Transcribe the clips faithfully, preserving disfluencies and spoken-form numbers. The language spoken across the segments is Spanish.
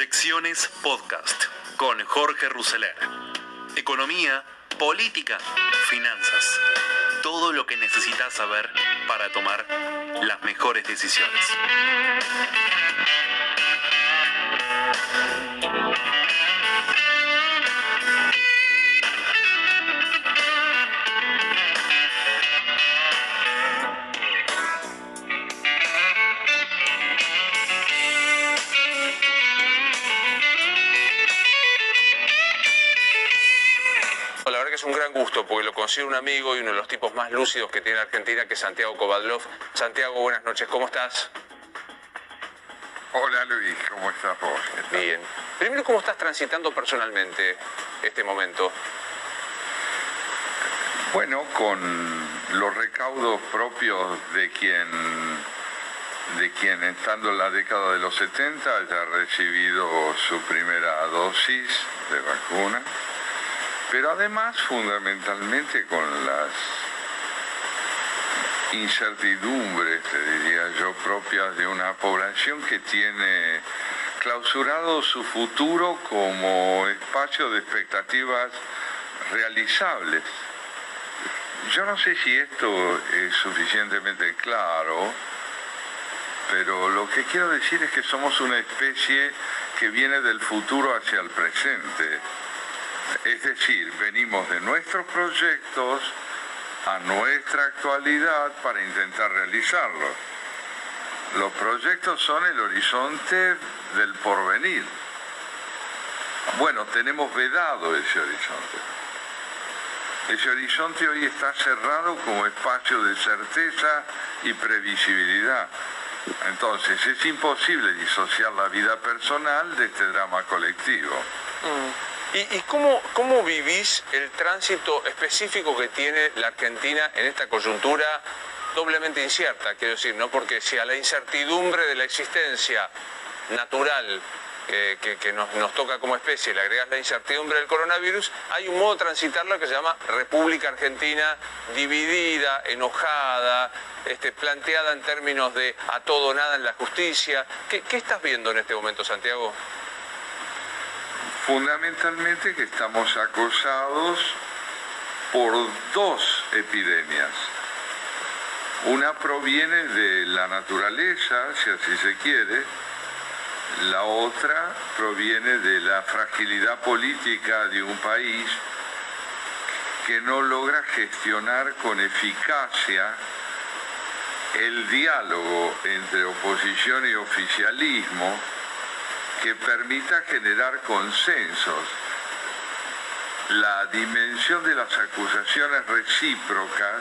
Proyecciones Podcast con Jorge Rousseler. Economía, política, finanzas. Todo lo que necesitas saber para tomar las mejores decisiones. Es un gran gusto porque lo considero un amigo y uno de los tipos más lúcidos que tiene Argentina, que es Santiago Kovadloff. Santiago, buenas noches, ¿cómo estás? Hola Luis, ¿cómo estás vos? ¿Qué tal? Bien. Primero, ¿cómo estás transitando personalmente este momento? Bueno, con los recaudos propios de quien, de quien estando en la década de los setenta haya recibido su primera dosis de vacuna. Pero además, fundamentalmente, con las incertidumbres, te diría yo, propias de una población que tiene clausurado su futuro como espacio de expectativas realizables. Yo no sé si esto es suficientemente claro, pero lo que quiero decir es que somos una especie que viene del futuro hacia el presente. Es decir, venimos de nuestros proyectos a nuestra actualidad para intentar realizarlos. Los proyectos son el horizonte del porvenir. Bueno, tenemos vedado ese horizonte. Ese horizonte hoy está cerrado como espacio de certeza y previsibilidad. Entonces, es imposible disociar la vida personal de este drama colectivo. Mm. ¿Y, y cómo, cómo vivís el tránsito específico que tiene la Argentina en esta coyuntura doblemente incierta? Quiero decir, ¿no? Porque si a la incertidumbre de la existencia natural eh, que, que nos, nos toca como especie le agregás la incertidumbre del coronavirus, hay un modo de transitarla que se llama República Argentina dividida, enojada, este, planteada en términos de a todo o nada en la justicia. ¿Qué, qué estás viendo en este momento, Santiago? Fundamentalmente que estamos acosados por dos epidemias. Una proviene de la naturaleza, si así se quiere, la otra proviene de la fragilidad política de un país que no logra gestionar con eficacia el diálogo entre oposición y oficialismo que permita generar consensos. La dimensión de las acusaciones recíprocas,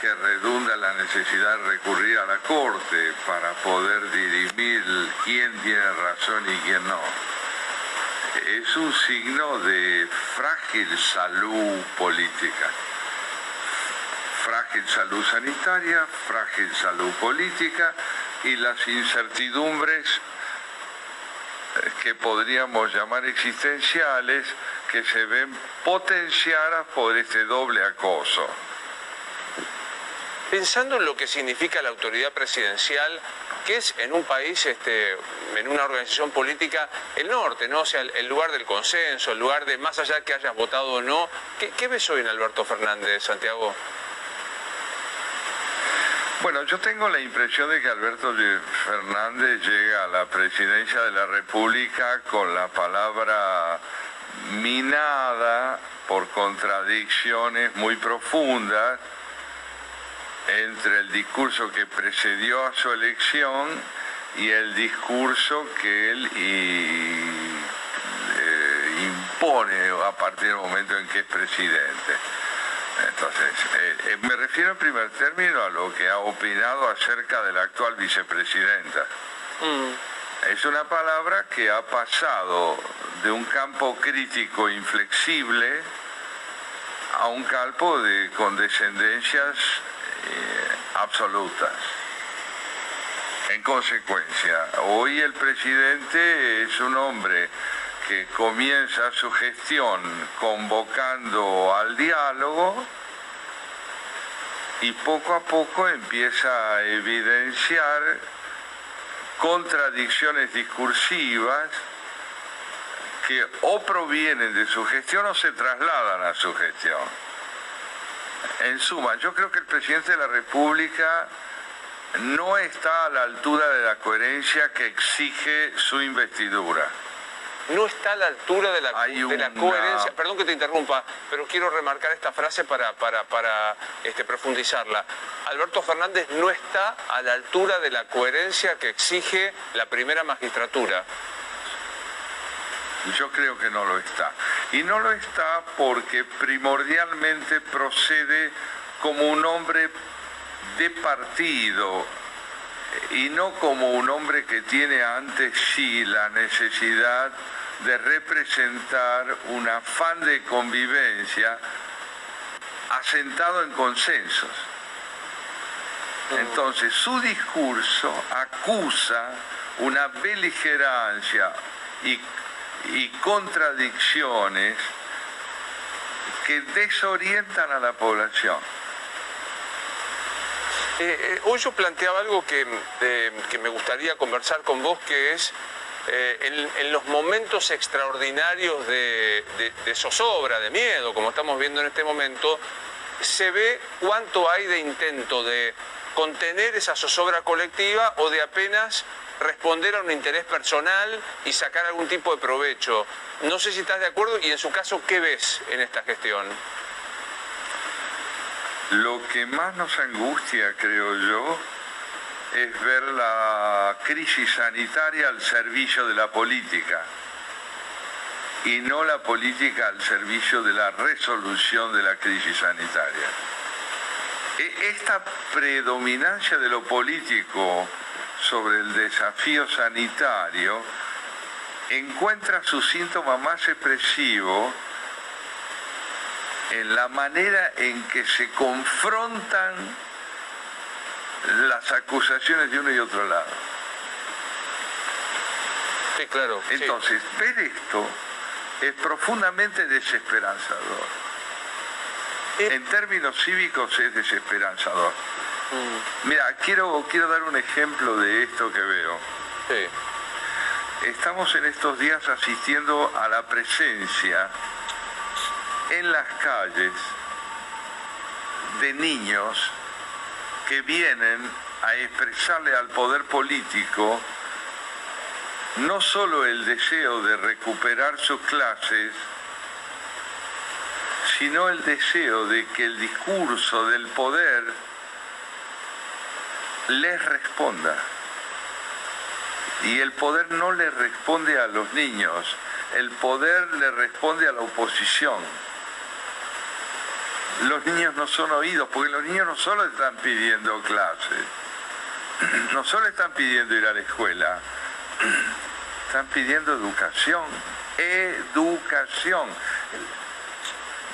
que redunda en la necesidad de recurrir a la Corte para poder dirimir quién tiene razón y quién no, es un signo de frágil salud política, frágil salud sanitaria, frágil salud política y las incertidumbres que podríamos llamar existenciales, que se ven potenciadas por este doble acoso. Pensando en lo que significa la autoridad presidencial, que es en un país, este, en una organización política, el norte, ¿no? O sea, el, el lugar del consenso, el lugar de más allá que hayas votado o no. ¿Qué, qué ves hoy en Alberto Fernández, Santiago? Bueno, yo tengo la impresión de que Alberto Fernández llega a la presidencia de la República con la palabra minada por contradicciones muy profundas entre el discurso que precedió a su elección y el discurso que él y, eh, impone a partir del momento en que es presidente. Entonces, eh, me refiero en primer término a lo que ha opinado acerca de la actual vicepresidenta. Mm. Es una palabra que ha pasado de un campo crítico inflexible a un campo de condescendencias eh, absolutas. En consecuencia, hoy el presidente es un hombre que comienza su gestión convocando al diálogo y poco a poco empieza a evidenciar contradicciones discursivas que o provienen de su gestión o se trasladan a su gestión. En suma, yo creo que el presidente de la República no está a la altura de la coherencia que exige su investidura. No está a la altura de la, una... de la coherencia. Perdón que te interrumpa, pero quiero remarcar esta frase para, para, para este, profundizarla. Alberto Fernández no está a la altura de la coherencia que exige la primera magistratura. Yo creo que no lo está. Y no lo está porque primordialmente procede como un hombre de partido y no como un hombre que tiene ante sí la necesidad de representar un afán de convivencia asentado en consensos. Entonces, su discurso acusa una beligerancia y y contradicciones que desorientan a la población. Eh, eh, hoy yo planteaba algo que, eh, que me gustaría conversar con vos, que es eh, en, en los momentos extraordinarios de, de, de zozobra, de miedo, como estamos viendo en este momento, se ve cuánto hay de intento de contener esa zozobra colectiva o de apenas responder a un interés personal y sacar algún tipo de provecho. No sé si estás de acuerdo y en su caso, ¿qué ves en esta gestión? Lo que más nos angustia, creo yo, es ver la crisis sanitaria al servicio de la política y no la política al servicio de la resolución de la crisis sanitaria. Esta predominancia de lo político sobre el desafío sanitario encuentra su síntoma más expresivo en la manera en que se confrontan las acusaciones de uno y otro lado. Sí, claro. Entonces, sí, ver esto es profundamente desesperanzador. ¿Sí? En términos cívicos es desesperanzador. Mira, quiero, quiero dar un ejemplo de esto que veo. Sí. Estamos en estos días asistiendo a la presencia en las calles de niños que vienen a expresarle al poder político no solo el deseo de recuperar sus clases, sino el deseo de que el discurso del poder les responda. Y el poder no le responde a los niños, el poder le responde a la oposición. Los niños no son oídos, porque los niños no solo están pidiendo clases, no solo están pidiendo ir a la escuela, están pidiendo educación, educación.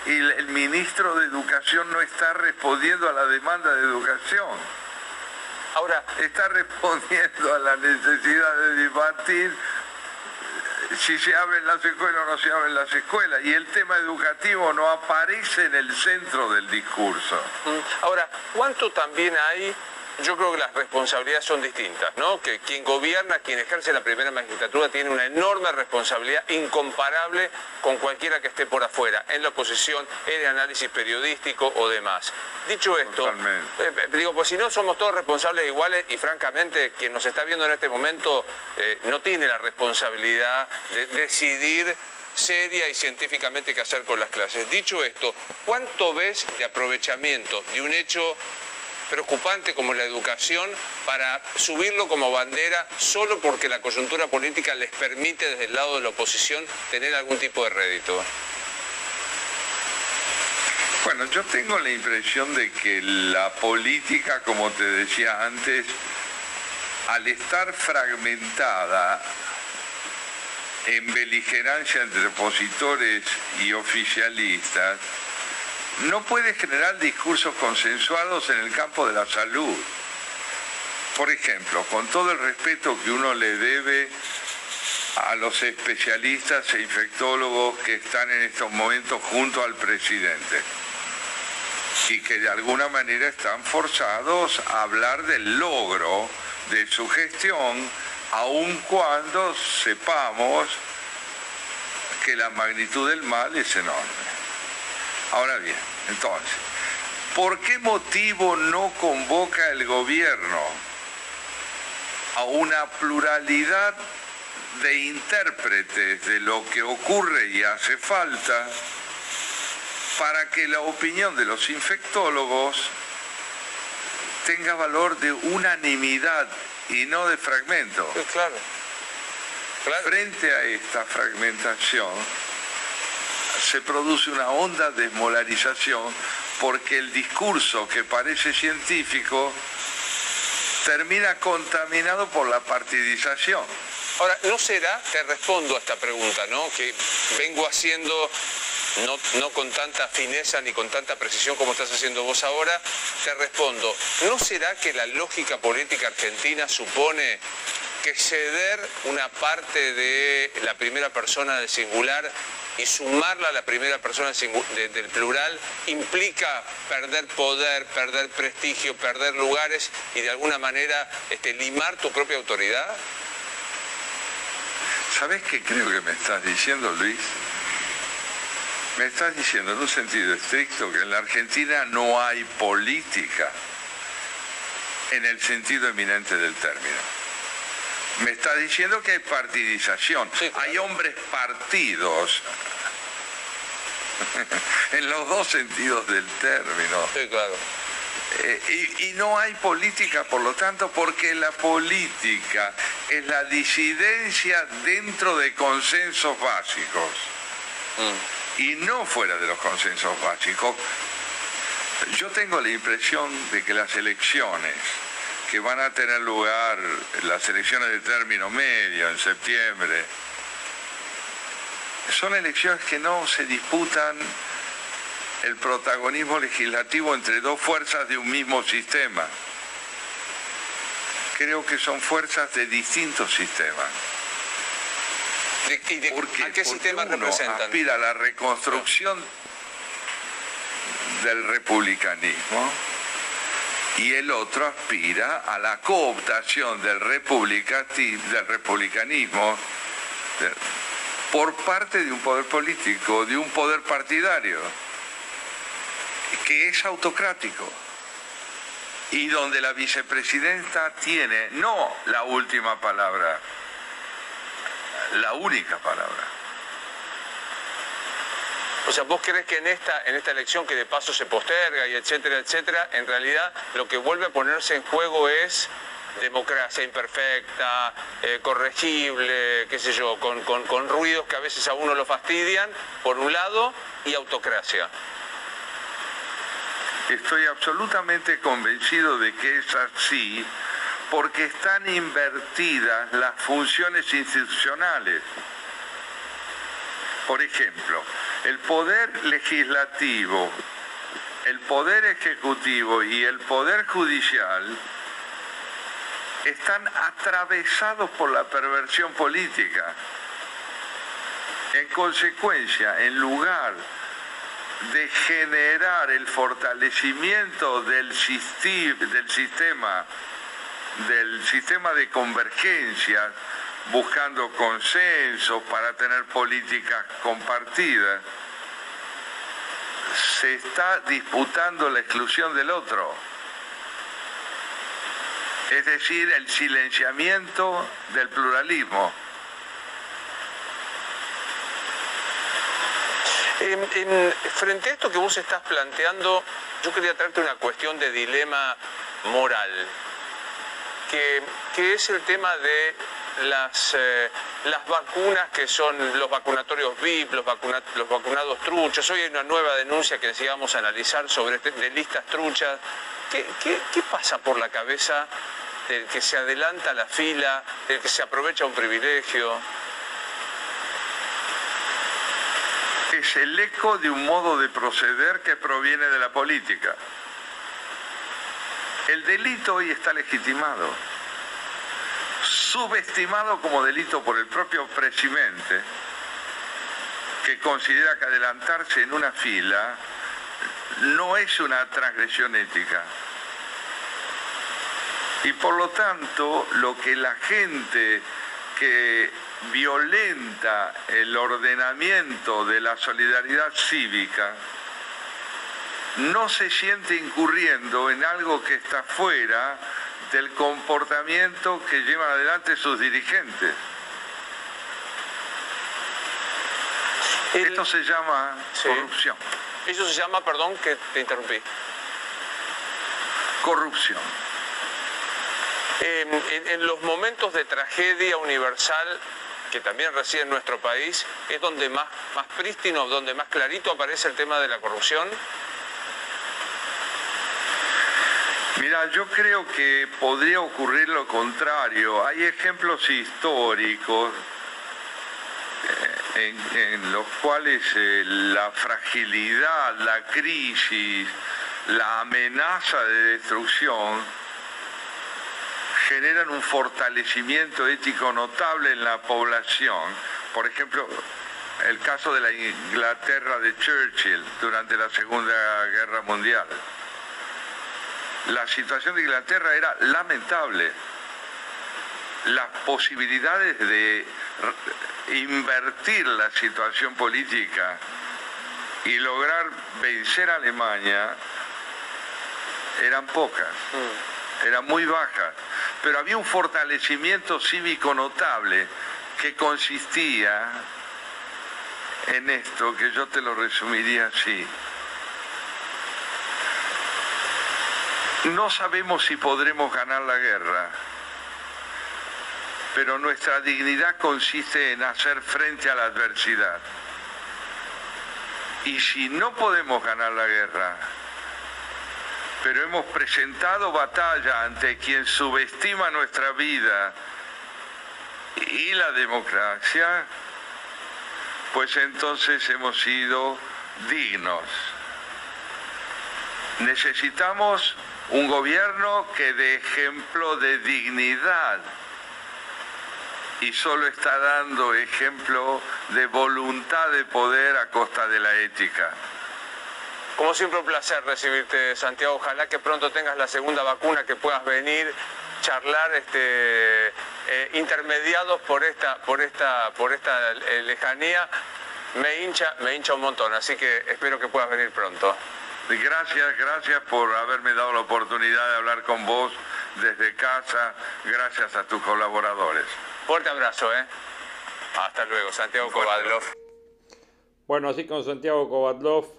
El, el ministro de Educación no está respondiendo a la demanda de educación. Ahora, está respondiendo a la necesidad de debatir si se abren las escuelas o no se abren las escuelas. Y el tema educativo no aparece en el centro del discurso. Ahora, ¿cuánto también hay? Yo creo que las responsabilidades son distintas, ¿no? Que quien gobierna, quien ejerce la primera magistratura tiene una enorme responsabilidad incomparable con cualquiera que esté por afuera, en la oposición, en el análisis periodístico o demás. Dicho esto, eh, digo, pues si no somos todos responsables iguales y francamente quien nos está viendo en este momento eh, no tiene la responsabilidad de decidir seria y científicamente qué hacer con las clases. Dicho esto, ¿cuánto ves de aprovechamiento de un hecho preocupante como la educación para subirlo como bandera solo porque la coyuntura política les permite desde el lado de la oposición tener algún tipo de rédito? Bueno, yo tengo la impresión de que la política, como te decía antes, al estar fragmentada en beligerancia entre opositores y oficialistas, no puede generar discursos consensuados en el campo de la salud. Por ejemplo, con todo el respeto que uno le debe a los especialistas e infectólogos que están en estos momentos junto al presidente y que de alguna manera están forzados a hablar del logro de su gestión aun cuando sepamos que la magnitud del mal es enorme. Ahora bien, entonces, ¿por qué motivo no convoca el gobierno a una pluralidad de intérpretes de lo que ocurre y hace falta para que la opinión de los infectólogos tenga valor de unanimidad y no de fragmento? Sí, claro. Claro. Frente a esta fragmentación se produce una honda desmolarización porque el discurso que parece científico termina contaminado por la partidización. Ahora, ¿no será? Te respondo a esta pregunta, ¿no? Que vengo haciendo, no, no con tanta fineza ni con tanta precisión como estás haciendo vos ahora, te respondo, ¿no será que la lógica política argentina supone que ceder una parte de la primera persona del singular y sumarla a la primera persona del, del plural implica perder poder, perder prestigio, perder lugares y de alguna manera este, limar tu propia autoridad? ¿Sabés qué creo que me estás diciendo, Luis? Me estás diciendo en un sentido estricto que en la Argentina no hay política en el sentido eminente del término. Me está diciendo que hay partidización. Sí, claro. Hay hombres partidos en los dos sentidos del término. Sí, claro. Eh, y, y no hay política, por lo tanto, porque la política es la disidencia dentro de consensos básicos. Mm. Y no fuera de los consensos básicos. Yo tengo la impresión de que las elecciones que van a tener lugar, las elecciones de término medio en septiembre, son elecciones que no se disputan el protagonismo legislativo entre dos fuerzas de un mismo sistema. Creo que son fuerzas de distintos sistemas. ¿Y de, ¿Por qué? ¿A qué sistema representan? Porque uno aspira a la reconstrucción del republicanismo y el otro aspira a la cooptación del, del republicanismo por parte de un poder político, de un poder partidario, que es autocrático, y donde la vicepresidenta tiene no la última palabra, la única palabra. O sea, ¿vos crees que en esta, en esta elección que de paso se posterga y etcétera, etcétera, en realidad lo que vuelve a ponerse en juego es democracia imperfecta, eh, corregible, qué sé yo, con, con, con ruidos que a veces a uno lo fastidian, por un lado, y autocracia? Estoy absolutamente convencido de que es así porque están invertidas las funciones institucionales. Por ejemplo, el poder legislativo, el poder ejecutivo y el poder judicial están atravesados por la perversión política. En consecuencia, en lugar de generar el fortalecimiento del sistema, del sistema de convergencia, buscando consensos para tener políticas compartidas, se está disputando la exclusión del otro. Es decir, el silenciamiento del pluralismo. En, en, frente a esto que vos estás planteando, yo quería traerte una cuestión de dilema moral, que, que es el tema de Las, eh, las vacunas que son los vacunatorios V I P, los, vacuna, los vacunados truchos. Hoy hay una nueva denuncia que sí vamos a analizar sobre este, de listas truchas. ¿Qué, qué, qué pasa por la cabeza del que se adelanta la fila, del que se aprovecha un privilegio? Es el eco de un modo de proceder que proviene de la política. El delito hoy está legitimado, subestimado como delito por el propio presidente, que considera que adelantarse en una fila no es una transgresión ética. Y por lo tanto, lo que la gente que violenta el ordenamiento de la solidaridad cívica no se siente incurriendo en algo que está fuera del comportamiento que llevan adelante sus dirigentes. El... Esto se llama sí. corrupción. Eso se llama, perdón que te interrumpí. Corrupción. Eh, en, en los momentos de tragedia universal que también reside en nuestro país, ¿es donde más, más prístino, donde más clarito aparece el tema de la corrupción? Mira, yo creo que podría ocurrir lo contrario. Hay ejemplos históricos en, en los cuales eh, la fragilidad, la crisis, la amenaza de destrucción generan un fortalecimiento ético notable en la población. Por ejemplo, el caso de la Inglaterra de Churchill durante la Segunda Guerra Mundial. La situación de Inglaterra era lamentable. Las posibilidades de invertir la situación política y lograr vencer a Alemania eran pocas, eran muy bajas. Pero había un fortalecimiento cívico notable que consistía en esto, que yo te lo resumiría así. No sabemos si podremos ganar la guerra, pero nuestra dignidad consiste en hacer frente a la adversidad. Y si no podemos ganar la guerra, pero hemos presentado batalla ante quien subestima nuestra vida y la democracia, pues entonces hemos sido dignos. Necesitamos un gobierno que dé ejemplo de dignidad, y solo está dando ejemplo de voluntad de poder a costa de la ética. Como siempre, un placer recibirte, Santiago. Ojalá que pronto tengas la segunda vacuna, que puedas venir, charlar, este, eh, intermediados por esta, por esta, por esta eh, lejanía. Me hincha, me hincha un montón, así que espero que puedas venir pronto. Gracias, gracias por haberme dado la oportunidad de hablar con vos desde casa. Gracias a tus colaboradores. Fuerte abrazo, ¿eh? Hasta luego, Santiago Kovadloff. Bueno, así con Santiago Kovadloff,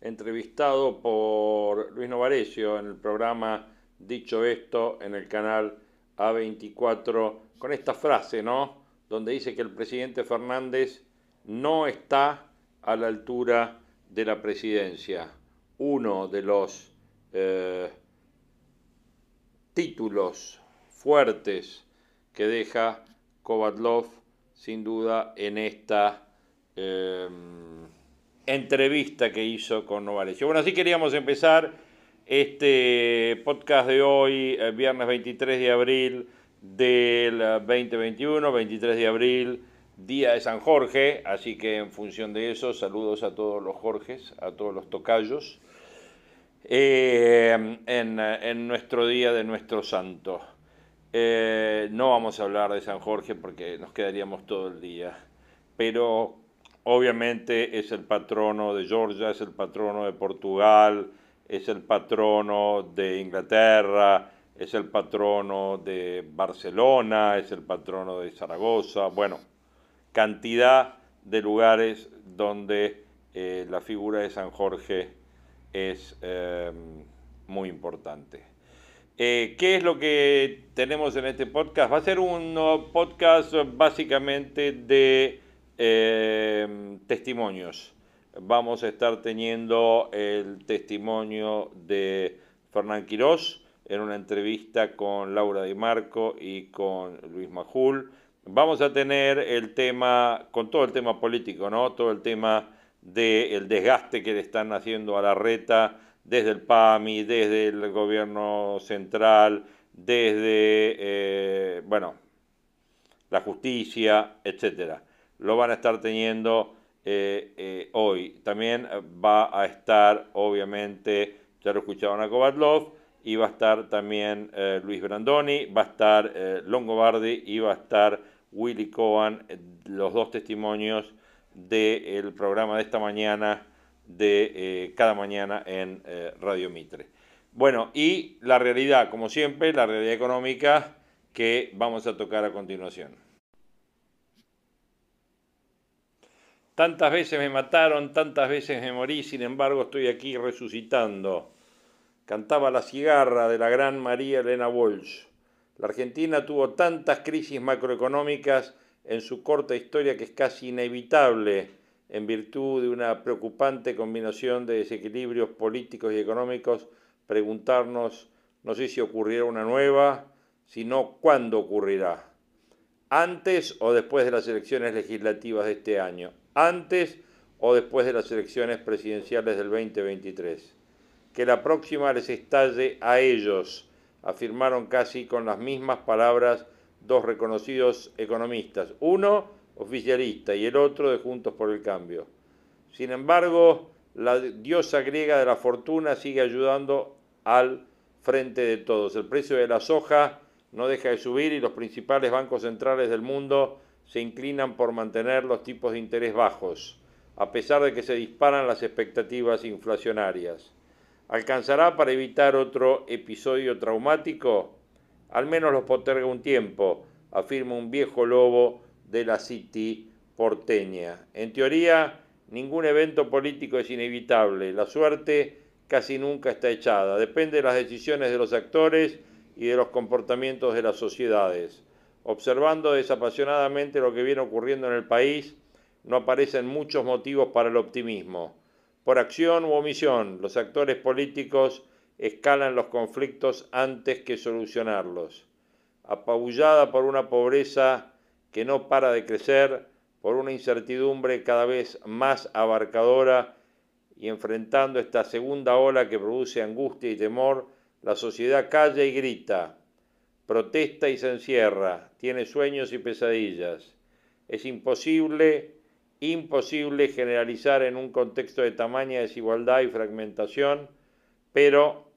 entrevistado por Luis Novaresio en el programa Dicho Esto, en el canal A veinticuatro, con esta frase, ¿no? Donde dice que el presidente Fernández no está a la altura de la presidencia. Uno de los eh, títulos fuertes que deja Kovadloff, sin duda, en esta eh, entrevista que hizo con Novaresio. Bueno, así queríamos empezar este podcast de hoy, eh, viernes veintitrés de abril del veinte veintiuno, veintitrés de abril, Día de San Jorge, así que en función de eso, saludos a todos los Jorges, a todos los tocayos, eh, en, en nuestro día de nuestro santo. Eh, no vamos a hablar de San Jorge porque nos quedaríamos todo el día, pero obviamente es el patrono de Georgia, es el patrono de Portugal, es el patrono de Inglaterra, es el patrono de Barcelona, es el patrono de Zaragoza, bueno, cantidad de lugares donde eh, la figura de San Jorge es eh, muy importante. Eh, ¿Qué es lo que tenemos en este podcast? Va a ser un podcast básicamente de eh, testimonios. Vamos a estar teniendo el testimonio de Fernán Quirós en una entrevista con Laura Di Marco y con Luis Majul. Vamos a tener el tema, con todo el tema político, ¿no? Todo el tema del desgaste que le están haciendo a Larreta desde el PAMI, desde el gobierno central, desde, eh, bueno, la justicia, etcétera. Lo van a estar teniendo eh, eh, hoy. También va a estar, obviamente, ya lo escucharon a Kovadloff, y va a estar también eh, Luis Brandoni, va a estar eh, Longobardi y va a estar Willy Cohen, los dos testimonios del programa de esta mañana, de eh, cada mañana en eh, Radio Mitre. Bueno, y la realidad, como siempre, la realidad económica que vamos a tocar a continuación. Tantas veces me mataron, tantas veces me morí, sin embargo estoy aquí resucitando. Cantaba la cigarra de la gran María Elena Walsh. La Argentina tuvo tantas crisis macroeconómicas en su corta historia que es casi inevitable, en virtud de una preocupante combinación de desequilibrios políticos y económicos, preguntarnos, no sé si ocurrirá una nueva, sino cuándo ocurrirá. Antes o después de las elecciones legislativas de este año. Antes o después de las elecciones presidenciales del veinte veintitrés. Que la próxima les estalle a ellos, afirmaron casi con las mismas palabras dos reconocidos economistas, uno oficialista y el otro de Juntos por el Cambio. Sin embargo, la diosa griega de la fortuna sigue ayudando al Frente de Todos. El precio de la soja no deja de subir y los principales bancos centrales del mundo se inclinan por mantener los tipos de interés bajos, a pesar de que se disparan las expectativas inflacionarias. ¿Alcanzará para evitar otro episodio traumático? Al menos los posterga un tiempo, afirma un viejo lobo de la City porteña. En teoría, ningún evento político es inevitable. La suerte casi nunca está echada. Depende de las decisiones de los actores y de los comportamientos de las sociedades. Observando desapasionadamente lo que viene ocurriendo en el país, no aparecen muchos motivos para el optimismo. Por acción u omisión, los actores políticos escalan los conflictos antes que solucionarlos. Apabullada por una pobreza que no para de crecer, por una incertidumbre cada vez más abarcadora y enfrentando esta segunda ola que produce angustia y temor, la sociedad calla y grita, protesta y se encierra, tiene sueños y pesadillas. Es imposible, imposible generalizar en un contexto de tamaña desigualdad y fragmentación, pero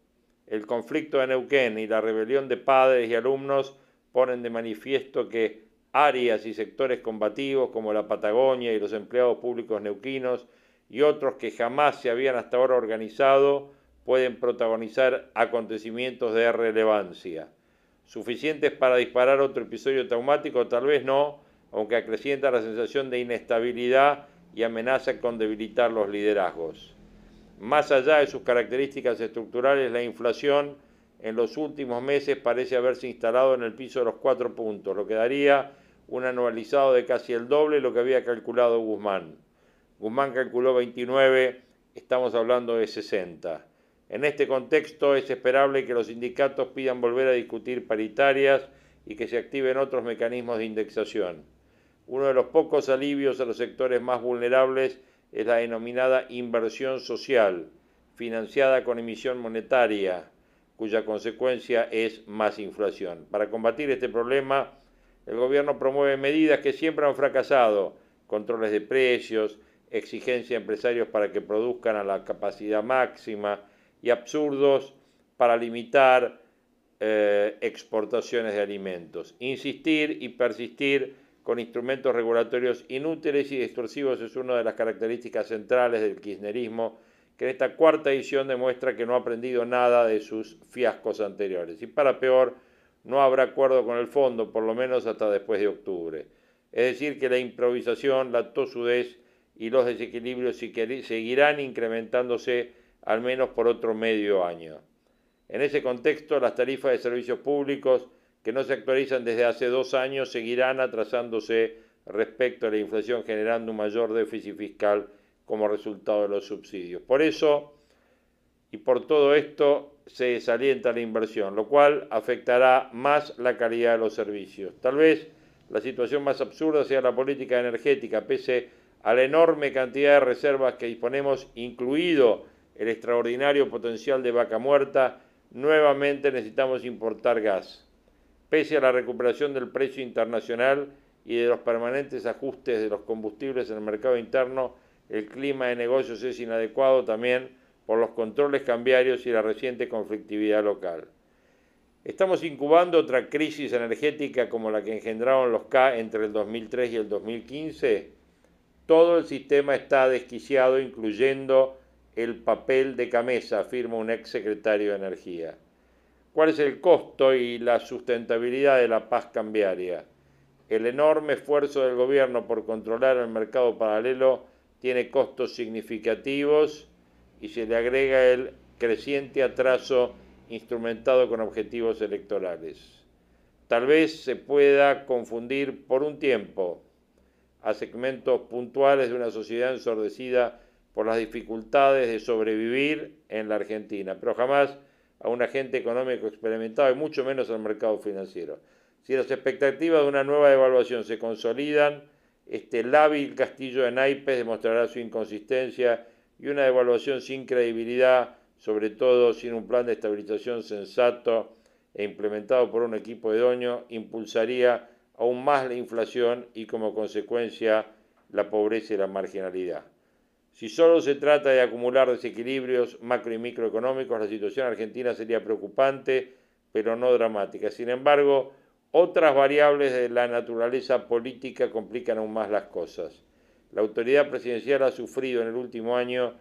el conflicto de Neuquén y la rebelión de padres y alumnos ponen de manifiesto que áreas y sectores combativos como la Patagonia y los empleados públicos neuquinos y otros que jamás se habían hasta ahora organizado pueden protagonizar acontecimientos de relevancia. ¿Suficientes para disparar otro episodio traumático? Tal vez no, aunque acrecienta la sensación de inestabilidad y amenaza con debilitar los liderazgos. Más allá de sus características estructurales, la inflación en los últimos meses parece haberse instalado en el piso de los cuatro puntos, lo que daría un anualizado de casi el doble de lo que había calculado Guzmán. Guzmán calculó veintinueve, estamos hablando de sesenta. En este contexto es esperable que los sindicatos pidan volver a discutir paritarias y que se activen otros mecanismos de indexación. Uno de los pocos alivios a los sectores más vulnerables es la denominada inversión social, financiada con emisión monetaria, cuya consecuencia es más inflación. Para combatir este problema, el gobierno promueve medidas que siempre han fracasado, controles de precios, exigencia a empresarios para que produzcan a la capacidad máxima y absurdos para limitar eh, exportaciones de alimentos. Insistir y persistir con instrumentos regulatorios inútiles y distorsivos es una de las características centrales del kirchnerismo, que en esta cuarta edición demuestra que no ha aprendido nada de sus fiascos anteriores. Y para peor, no habrá acuerdo con el fondo, por lo menos hasta después de octubre. Es decir, que la improvisación, la tosudez y los desequilibrios seguirán incrementándose al menos por otro medio año. En ese contexto, las tarifas de servicios públicos que no se actualizan desde hace dos años, seguirán atrasándose respecto a la inflación, generando un mayor déficit fiscal como resultado de los subsidios. Por eso, y por todo esto, se desalienta la inversión, lo cual afectará más la calidad de los servicios. Tal vez la situación más absurda sea la política energética, pese a la enorme cantidad de reservas que disponemos, incluido el extraordinario potencial de vaca muerta, nuevamente necesitamos importar gas. Pese a la recuperación del precio internacional y de los permanentes ajustes de los combustibles en el mercado interno, el clima de negocios es inadecuado también por los controles cambiarios y la reciente conflictividad local. Estamos incubando otra crisis energética como la que engendraron los K entre el dos mil tres y el dos mil quince. Todo el sistema está desquiciado, incluyendo el papel de Camesa, afirma un ex secretario de Energía. ¿Cuál es el costo y la sustentabilidad de la paz cambiaria? El enorme esfuerzo del gobierno por controlar el mercado paralelo tiene costos significativos y se le agrega el creciente atraso instrumentado con objetivos electorales. Tal vez se pueda confundir por un tiempo a segmentos puntuales de una sociedad ensordecida por las dificultades de sobrevivir en la Argentina, pero jamás a un agente económico experimentado y mucho menos al mercado financiero. Si las expectativas de una nueva devaluación se consolidan, este lábil castillo de naipes demostrará su inconsistencia y una devaluación sin credibilidad, sobre todo sin un plan de estabilización sensato e implementado por un equipo idóneo, impulsaría aún más la inflación y como consecuencia la pobreza y la marginalidad. Si solo se trata de acumular desequilibrios macro y microeconómicos, la situación argentina sería preocupante, pero no dramática. Sin embargo, otras variables de la naturaleza política complican aún más las cosas. La autoridad presidencial ha sufrido en el último año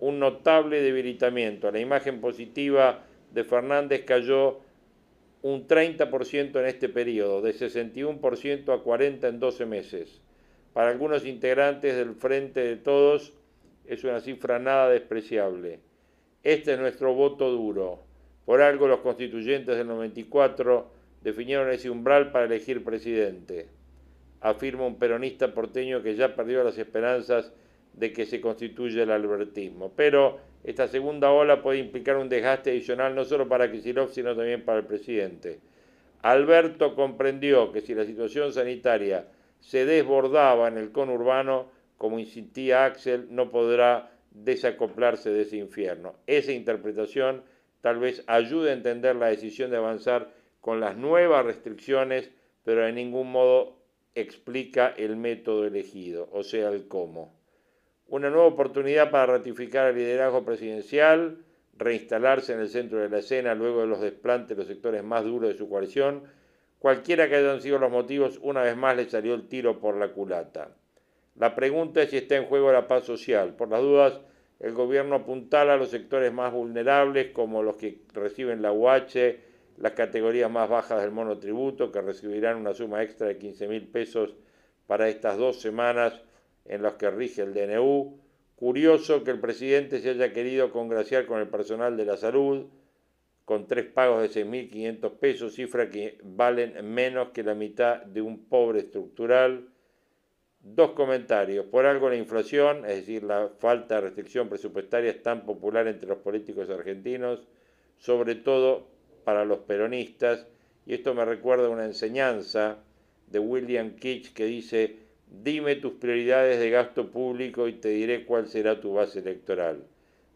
un notable debilitamiento. La imagen positiva de Fernández cayó un treinta por ciento en este periodo, de sesenta y uno por ciento a cuarenta por ciento en doce meses. Para algunos integrantes del Frente de Todos es una cifra nada despreciable. Este es nuestro voto duro. Por algo los constituyentes del noventa y cuatro definieron ese umbral para elegir presidente, afirma un peronista porteño que ya perdió las esperanzas de que se constituya el albertismo. Pero esta segunda ola puede implicar un desgaste adicional no solo para Kicillof, sino también para el presidente. Alberto comprendió que si la situación sanitaria se desbordaba en el conurbano, como insistía Axel, no podrá desacoplarse de ese infierno. Esa interpretación tal vez ayude a entender la decisión de avanzar con las nuevas restricciones, pero de ningún modo explica el método elegido, o sea, el cómo. Una nueva oportunidad para ratificar el liderazgo presidencial, reinstalarse en el centro de la escena luego de los desplantes de los sectores más duros de su coalición. Cualquiera que hayan sido los motivos, una vez más le salió el tiro por la culata. La pregunta es si está en juego la paz social. Por las dudas, el gobierno apuntala a los sectores más vulnerables, como los que reciben la U H, las categorías más bajas del monotributo, que recibirán una suma extra de quince mil pesos para estas dos semanas en las que rige el D N U. Curioso que el presidente se haya querido congraciar con el personal de la salud, con tres pagos de seis mil quinientos pesos, cifra que valen menos que la mitad de un pobre estructural. Dos comentarios. Por algo la inflación, es decir, la falta de restricción presupuestaria, es tan popular entre los políticos argentinos, sobre todo para los peronistas. Y esto me recuerda a una enseñanza de William Kitsch que dice: dime tus prioridades de gasto público y te diré cuál será tu base electoral.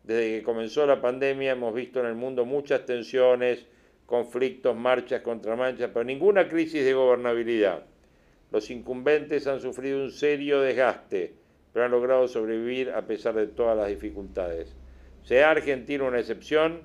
Desde que comenzó la pandemia hemos visto en el mundo muchas tensiones, conflictos, marchas, contramarchas, pero ninguna crisis de gobernabilidad. Los incumbentes han sufrido un serio desgaste, pero han logrado sobrevivir a pesar de todas las dificultades. ¿Sea Argentina una excepción?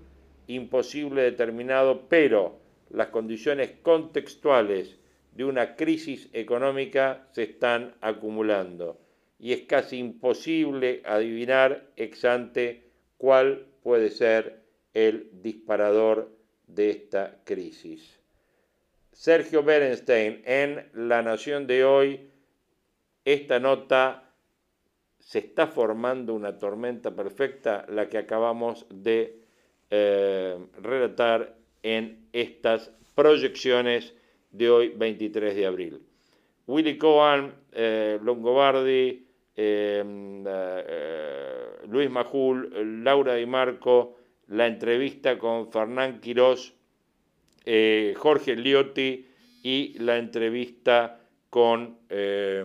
Imposible determinado, pero las condiciones contextuales de una crisis económica se están acumulando y es casi imposible adivinar ex ante cuál puede ser el disparador de esta crisis. Sergio Berenstein, en La Nación de hoy, esta nota: se está formando una tormenta perfecta, la que acabamos de eh, relatar en estas proyecciones de hoy, veintitrés de abril. Willy Cohen, eh, Longobardi, eh, eh, Luis Majul, Laura Di Marco, la entrevista con Fernán Quirós, eh, Jorge Liotti y la entrevista con eh,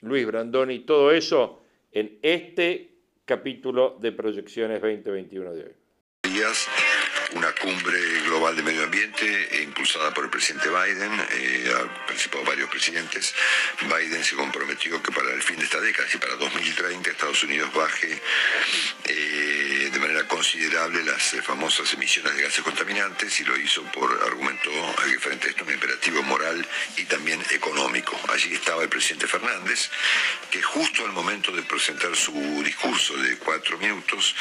Luis Brandoni. Todo eso en este capítulo de Proyecciones veinte veintiuno de hoy. Una cumbre global de medio ambiente impulsada por el presidente Biden. Eh, han participado varios presidentes. Biden se comprometió que para el fin de esta década, si para dos mil treinta, Estados Unidos baje eh, de considerable las eh, famosas emisiones de gases contaminantes y lo hizo por, argumentó, que frente a esto un imperativo moral y también económico. Allí estaba el presidente Fernández, que justo al momento de presentar su discurso de cuatro minutos,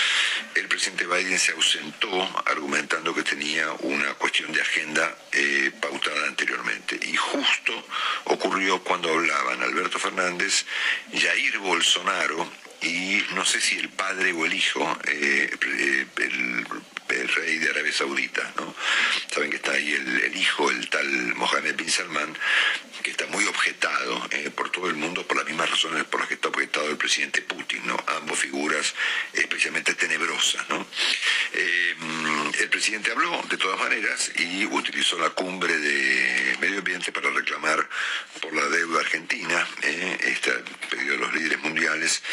el presidente Biden se ausentó argumentando que tenía una cuestión de agenda eh, pautada anteriormente. Y justo ocurrió cuando hablaban Alberto Fernández, Jair Bolsonaro, y no sé si el padre o el hijo, eh, el, el rey de Arabia Saudita, ¿no? Saben que está ahí el, el hijo, el tal Mohammed bin Salman, que está muy objetado eh, por todo el mundo por las mismas razones por las que está objetado el presidente Putin, ¿no? Ambos figuras especialmente tenebrosas, ¿no? Eh, el presidente habló de todas maneras y utilizó la cumbre de medio ambiente para reclamar por la deuda argentina, eh, este pedido de los líderes mundiales,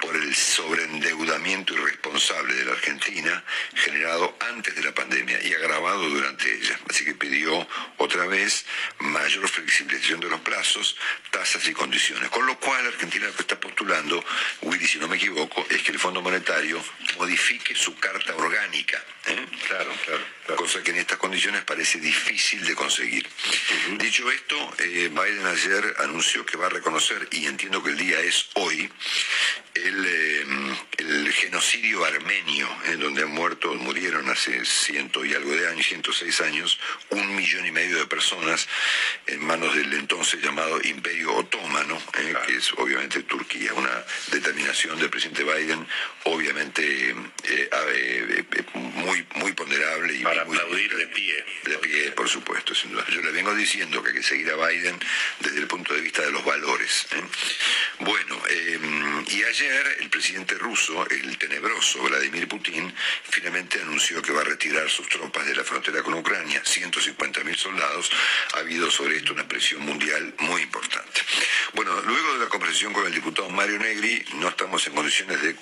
por el sobreendeudamiento irresponsable de la Argentina generado antes de la pandemia y agravado durante ella. Así que pidió otra vez mayor flexibilización de los plazos, tasas y condiciones. Con lo cual, Argentina lo que está postulando, Willy, si no me equivoco, es que el Fondo Monetario modifique su carta orgánica. ¿Eh? Claro, claro, claro. Cosa que en estas condiciones parece difícil de conseguir. Uh-huh. Dicho esto, eh, Biden ayer anunció que va a reconocer, y entiendo que el día es hoy, El, eh, el genocidio armenio, en eh, donde han muerto, murieron hace ciento y algo de años, ciento seis años, un millón y medio de personas en manos del entonces llamado Imperio Otomano, eh, claro. que es obviamente Turquía, una determinación del presidente Biden, obviamente eh, eh, eh, eh, muy, muy ponderable. Y para muy, aplaudir de pie. De pie, por supuesto. Yo le vengo diciendo que hay que seguir a Biden desde el punto de vista de los valores. Eh. Bueno, eh, y ayer el presidente ruso, el tenebroso Vladimir Putin, finalmente anunció que va a retirar sus tropas de la frontera con Ucrania, ciento cincuenta mil soldados. Ha habido sobre esto una presión mundial muy importante. Bueno, luego de la conversación con el diputado Mario Negri, no estamos en condiciones de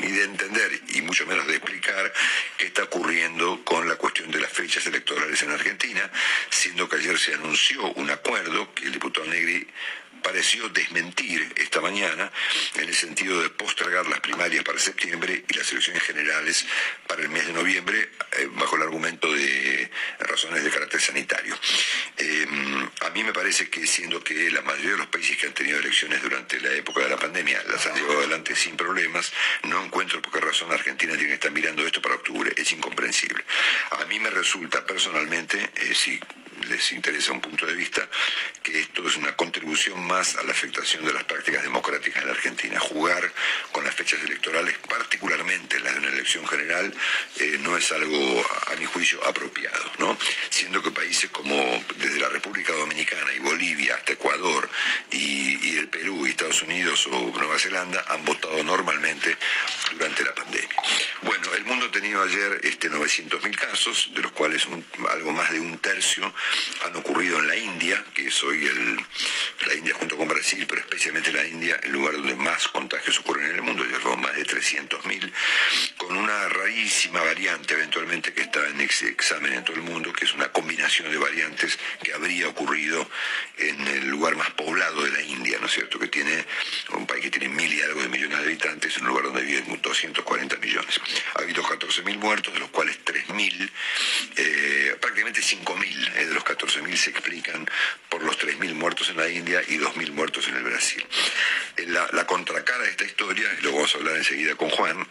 ni de entender, y mucho menos de explicar, qué está ocurriendo con la cuestión de las fechas electorales en Argentina, siendo que ayer se anunció un acuerdo que el diputado Negri pareció desmentir esta mañana, en el sentido de postergar las primarias para septiembre y las elecciones generales para el mes de noviembre, eh, bajo el argumento de razones de carácter sanitario. Eh, a mí me parece que, siendo que la mayoría de los países que han tenido elecciones durante la época de la pandemia las han llevado adelante sin problemas, no encuentro por qué razón Argentina tiene que estar mirando esto para octubre. Es incomprensible. A mí me resulta personalmente, eh, si les interesa un punto de vista, que esto es una contribución más a la afectación de las prácticas democráticas en la Argentina. Jugar con las fechas electorales, particularmente las de una elección general, eh, no es algo, a mi juicio, apropiado, ¿no? Siendo que países como desde la República Dominicana y Bolivia hasta Ecuador y, y el Perú y Estados Unidos o Nueva Zelanda han votado normalmente durante la pandemia. Bueno, el mundo ha tenido ayer este, novecientos mil casos, de los cuales un, algo más de un tercio han ocurrido en la India, que es hoy el, la India junto con Brasil, pero especialmente la India, el lugar donde más contagios ocurren en el mundo. Ya son más de trescientos mil, con una rarísima variante eventualmente que está en ex examen en todo el mundo, que es una combinación de variantes que habría ocurrido en el lugar más poblado de la India, ¿no es cierto? Que tiene un país que tiene mil y algo de millones de habitantes, un lugar donde viven doscientos cuarenta millones. Ha habido catorce mil muertos, de los cuales tres mil, eh, prácticamente cinco mil, eh, de los catorce mil se explican por los tres mil muertos en la India y dos mil muertos en el Brasil. La, la contracara de esta historia, y lo vamos a hablar enseguida con Juan,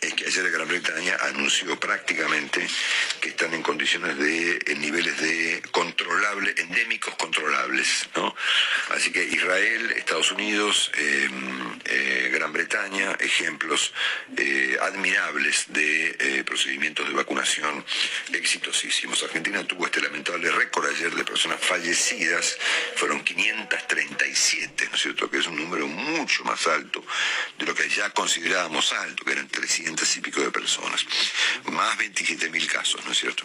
es que ayer Gran Bretaña anunció prácticamente que están en condiciones de, en niveles de controlable, endémicos controlables, ¿no? Así que Israel, Estados Unidos, eh, eh, Gran Bretaña, ejemplos eh, admirables de eh, procedimientos de vacunación exitosísimos. Argentina tuvo este lamentable récord ayer de personas fallecidas, fueron quinientos treinta y siete, ¿no es cierto? Que es un número mucho más alto de lo que ya considerábamos alto, que eran trescientos y pico de personas, más veintisiete mil casos, ¿no es cierto?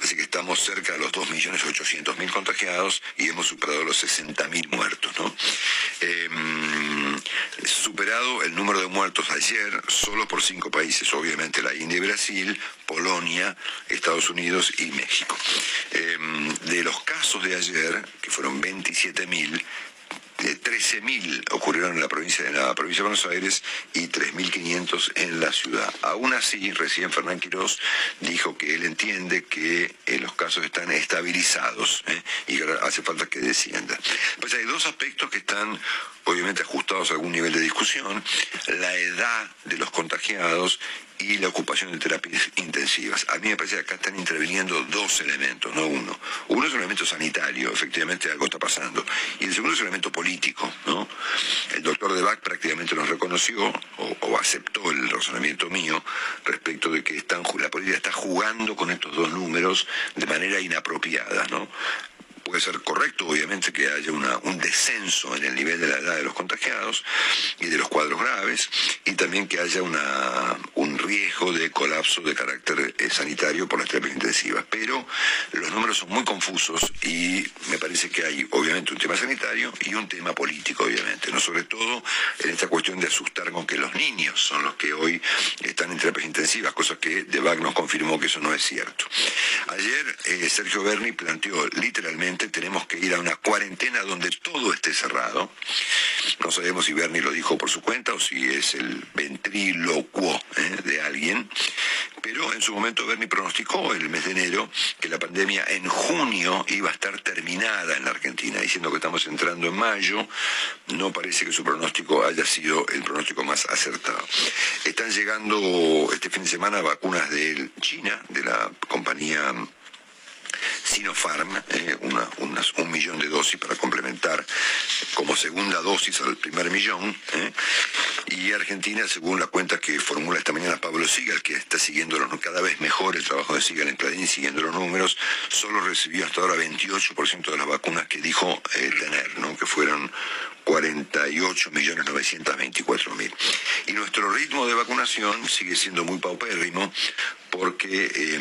Así que estamos cerca de los dos millones ochocientos mil contagiados y hemos superado los sesenta mil muertos, ¿no? Eh, superado el número de muertos ayer solo por cinco países, obviamente la India y Brasil, Polonia, Estados Unidos y México. Eh, de los casos de ayer, que fueron veintisiete mil, trece mil ocurrieron en la provincia, en la provincia de Buenos Aires y tres mil quinientos en la ciudad. Aún así, recién Fernán Quirós dijo que él entiende que eh, los casos están estabilizados ¿eh? y hace falta que desciendan. Pues hay dos aspectos que están obviamente ajustados a algún nivel de discusión: la edad de los contagiados y la ocupación de terapias intensivas. A mí me parece que acá están interviniendo dos elementos, no uno. Uno es un elemento sanitario, efectivamente algo está pasando. Y el segundo es un elemento político, ¿no? El doctor Debach prácticamente nos reconoció o, o aceptó el razonamiento mío respecto de que están, la política está jugando con estos dos números de manera inapropiada, ¿no? Puede ser correcto, obviamente, que haya una, un descenso en el nivel de la edad de los contagiados y de los cuadros graves, y también que haya una, un riesgo de colapso de carácter eh, sanitario por las terapias intensivas. Pero los números son muy confusos y me parece que hay, obviamente, un tema sanitario y un tema político, obviamente, no sobre todo en esta cuestión de asustar con que los niños son los que hoy están en terapias intensivas, cosa que Debach nos confirmó que eso no es cierto. Ayer eh, Sergio Berni planteó literalmente: tenemos que ir a una cuarentena donde todo esté cerrado. No sabemos si Berni lo dijo por su cuenta o si es el ventrílocuo ¿eh? de alguien, pero en su momento Berni pronosticó el mes de enero que la pandemia en junio iba a estar terminada en la Argentina, diciendo que estamos entrando en mayo. No parece que su pronóstico haya sido el pronóstico más acertado. Están llegando este fin de semana vacunas de China, de la compañía Sinopharm, eh, una, unas, un millón de dosis para complementar como segunda dosis al primer millón. Eh. Y Argentina, según la cuenta que formula esta mañana Pablo Sigal, que está siguiendo los, cada vez mejor el trabajo de Sigal en Clarín, siguiendo los números, solo recibió hasta ahora veintiocho por ciento de las vacunas que dijo eh, tener, ¿no? Que fueron cuarenta y ocho millones novecientos veinticuatro mil. Y nuestro ritmo de vacunación sigue siendo muy paupérrimo porque eh,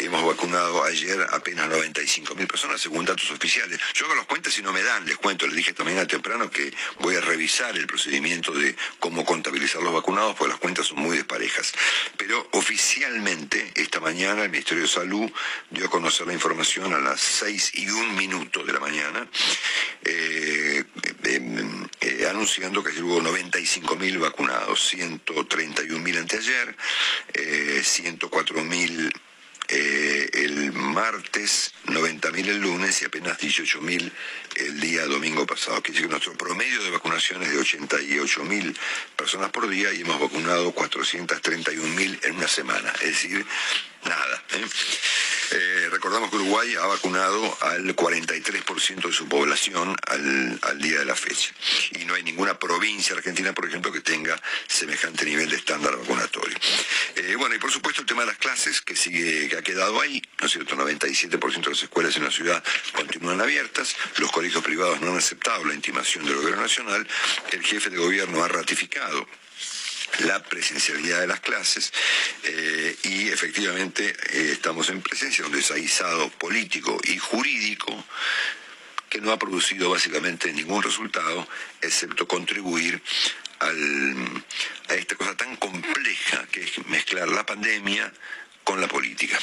hemos vacunado ayer apenas noventa y cinco mil personas, según datos oficiales. Yo hago las cuentas y no me dan, les cuento. Les dije esta mañana temprano que voy a revisar el procedimiento de cómo contabilizar los vacunados, porque las cuentas son muy desparejas. Pero oficialmente, esta mañana, el Ministerio de Salud dio a conocer la información a las seis y un minuto de la mañana, eh, eh, eh, anunciando que hubo noventa y cinco mil vacunados, ciento treinta y un mil anteayer, eh, ciento cuatro mil... Eh, el martes, noventa mil el lunes y apenas dieciocho mil el día domingo pasado. Quiere decir que nuestro promedio de vacunación es de ochenta y ocho mil personas por día y hemos vacunado cuatrocientos treinta y un mil en una semana. Es decir, nada. ¿eh? Eh, recordamos que Uruguay ha vacunado al cuarenta y tres por ciento de su población al, al día de la fecha. Y no hay ninguna provincia argentina, por ejemplo, que tenga semejante nivel de estándar vacunatorio. Eh, bueno, y por supuesto el tema de las clases, que sigue, que ha quedado ahí, ¿no es cierto? noventa y siete por ciento de las escuelas en la ciudad continúan abiertas, los colegios privados no han aceptado la intimación del Gobierno Nacional, el jefe de gobierno ha ratificado la presencialidad de las clases eh, y efectivamente eh, estamos en presencia de un desaguisado político y jurídico que no ha producido básicamente ningún resultado excepto contribuir al, a esta cosa tan compleja que es mezclar la pandemia con la política.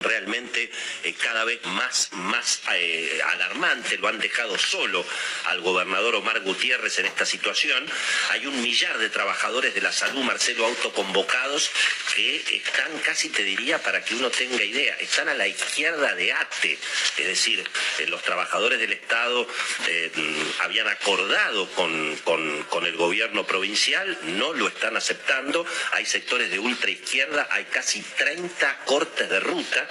Realmente eh, cada vez más, más eh, alarmante, lo han dejado solo al gobernador Omar Gutiérrez en esta situación. Hay un millar de trabajadores de la salud, Marcelo, autoconvocados, que están casi, te diría, para que uno tenga idea, están a la izquierda de ATE, es decir, eh, los trabajadores del Estado eh, habían acordado con, con, con el gobierno provincial, no lo están aceptando, hay sectores de ultraizquierda, hay casi treinta cortes de ruta.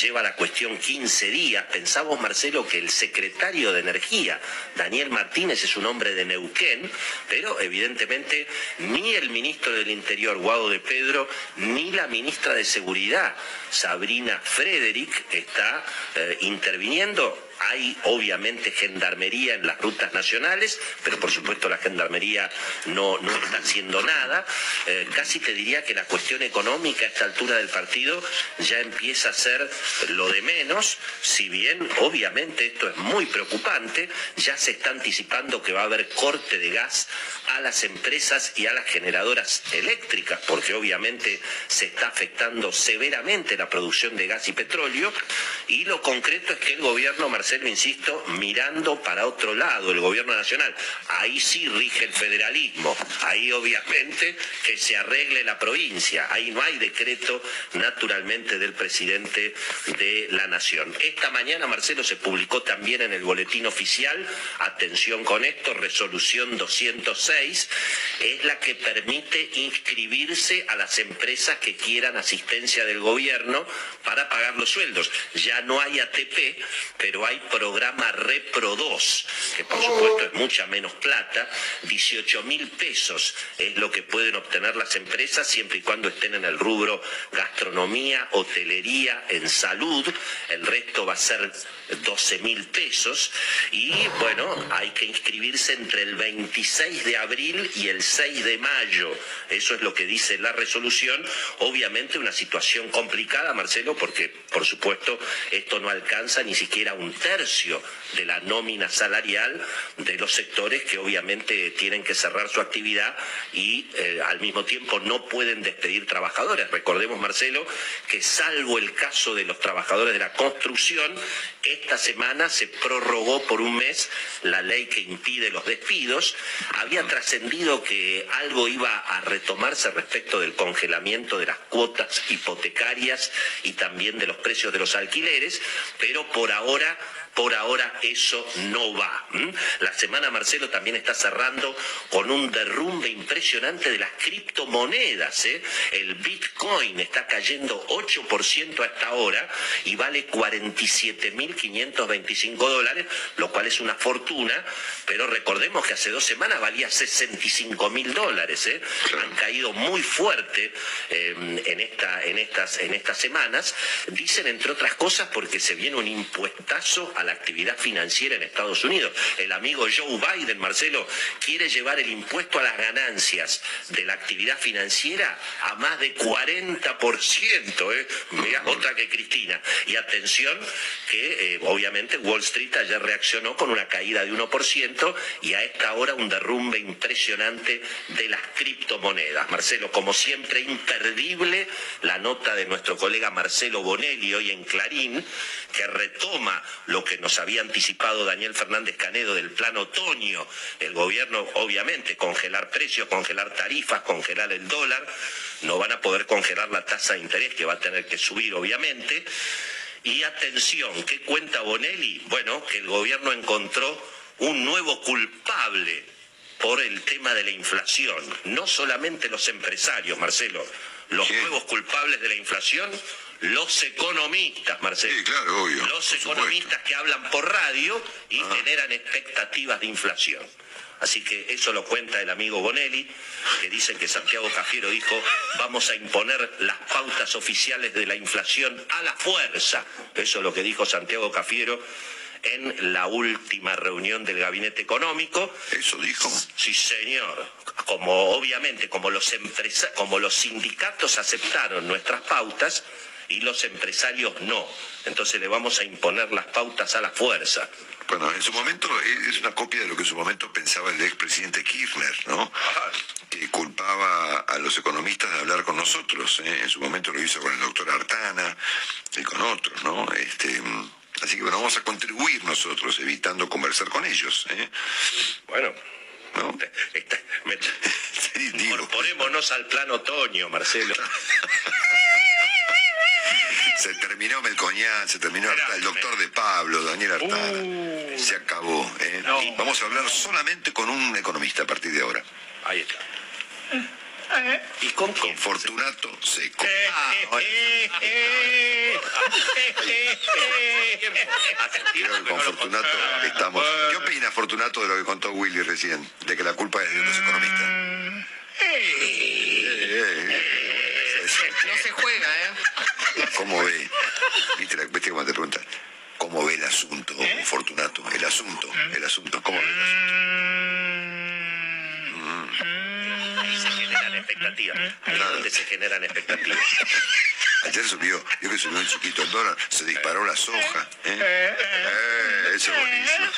Lleva la cuestión quince días. Pensamos, Marcelo, que el secretario de Energía, Daniel Martínez, es un hombre de Neuquén, pero evidentemente ni el ministro del Interior, Guado de Pedro, ni la ministra de Seguridad, Sabrina Frederic, está eh, interviniendo. Hay obviamente gendarmería en las rutas nacionales, pero por supuesto la gendarmería no, no está haciendo nada. Eh, casi te diría que la cuestión económica a esta altura del partido ya empieza a ser lo de menos, si bien obviamente esto es muy preocupante, ya se está anticipando que va a haber corte de gas a las empresas y a las generadoras eléctricas, porque obviamente se está afectando severamente la producción de gas y petróleo, Y lo concreto es que el gobierno, Marcelo, insisto, mirando para otro lado, el gobierno nacional, ahí sí rige el federalismo, ahí obviamente que se arregle la provincia, ahí no hay decreto naturalmente del presidente de la Nación. Esta mañana, Marcelo, se publicó también en el boletín oficial, atención con esto, resolución doscientos seis, es la que permite inscribirse a las empresas que quieran asistencia del gobierno para pagar los sueldos. Ya no hay A T P, pero hay programa Repro dos, que por supuesto es mucha menos plata, dieciocho mil pesos es lo que pueden obtener las empresas siempre y cuando estén en el rubro gastronomía, hotelería, en salud, el resto va a ser doce mil pesos y bueno, hay que inscribirse entre el veintiséis de abril y el seis de mayo, eso es lo que dice la resolución, obviamente una situación complicada, Marcelo, porque por supuesto esto no alcanza ni siquiera un tercio de la nómina salarial de los sectores que obviamente tienen que cerrar su actividad y eh, al mismo tiempo no pueden despedir trabajadores. Recordemos, Marcelo, que salvo el caso de los trabajadores de la construcción, esta semana se prorrogó por un mes la ley que impide los despidos. Había trascendido que algo iba a retomarse respecto del congelamiento de las cuotas hipotecarias y también de los precios de los alquileres, pero por ahora... Por ahora eso no va. ¿Mm? La semana, Marcelo, también está cerrando con un derrumbe impresionante de las criptomonedas, ¿eh? El Bitcoin está cayendo ocho por ciento a esta hora y vale cuarenta y siete mil quinientos veinticinco dólares, lo cual es una fortuna, pero recordemos que hace dos semanas valía sesenta y cinco mil dólares. ¿eh? Han caído muy fuerte eh, en, esta, en, estas, en estas semanas. Dicen, entre otras cosas, porque se viene un impuestazo a la actividad financiera en Estados Unidos. El amigo Joe Biden, Marcelo, quiere llevar el impuesto a las ganancias de la actividad financiera a más de cuarenta por ciento. ¿eh? Mirá, otra que Cristina. Y atención que, eh, obviamente, Wall Street ayer reaccionó con una caída de uno por ciento y a esta hora un derrumbe impresionante de las criptomonedas. Marcelo, como siempre, imperdible la nota de nuestro colega Marcelo Bonelli hoy en Clarín, que retoma lo que nos había anticipado Daniel Fernández Canedo del plan otoño. El gobierno, obviamente, congelar precios, congelar tarifas, congelar el dólar. No van a poder congelar la tasa de interés, que va a tener que subir, obviamente. Y atención, ¿qué cuenta Bonelli? Bueno, que el gobierno encontró un nuevo culpable por el tema de la inflación. No solamente los empresarios, Marcelo. Los sí. nuevos culpables de la inflación... Los economistas, Marcelo. Sí, claro, obvio. Los economistas que hablan por radio y Ajá. generan expectativas de inflación. Así que eso lo cuenta el amigo Bonelli, que dice que Santiago Cafiero dijo, vamos a imponer las pautas oficiales de la inflación a la fuerza. Eso es lo que dijo Santiago Cafiero en la última reunión del Gabinete Económico. ¿Eso dijo? Sí, señor. Como obviamente, como los, empresa- como los sindicatos aceptaron nuestras pautas, y los empresarios no. Entonces le vamos a imponer las pautas a la fuerza. Bueno, en su momento es una copia de lo que en su momento pensaba el expresidente Kirchner, ¿no? Que culpaba a los economistas de hablar con nosotros, ¿eh? En su momento lo hizo con el doctor Artana y con otros, ¿no? Este... Así que bueno, vamos a contribuir nosotros evitando conversar con ellos, ¿eh? Bueno... ¿No? Esta, me, sí, digo. Incorporémonos al plan otoño, Marcelo. Se terminó Melcoñán, se terminó Artana, el doctor de Pablo, Daniel Artana. Uh, se acabó. ¿eh? No. Vamos a hablar solamente con un economista a partir de ahora. Ahí está. ¿Y con quién? Con Fortunato Zeco. Creo que con Fortunato estamos. ¿Qué opina Fortunato de lo que contó Willy recién? De que la culpa es de los economistas. No se juega, ¿eh? ¿Cómo ve? ¿Viste, la, viste cómo te preguntan? ¿Cómo ve el asunto, ¿Eh? Fortunato? El asunto, el asunto. ¿Cómo ve el asunto? Mm. Ahí se generan expectativas. Ahí es donde se generan expectativas. Ayer subió, yo que subió un chiquito el dólar, se disparó la soja. ¿Eh? Eh, ese es buenísimo.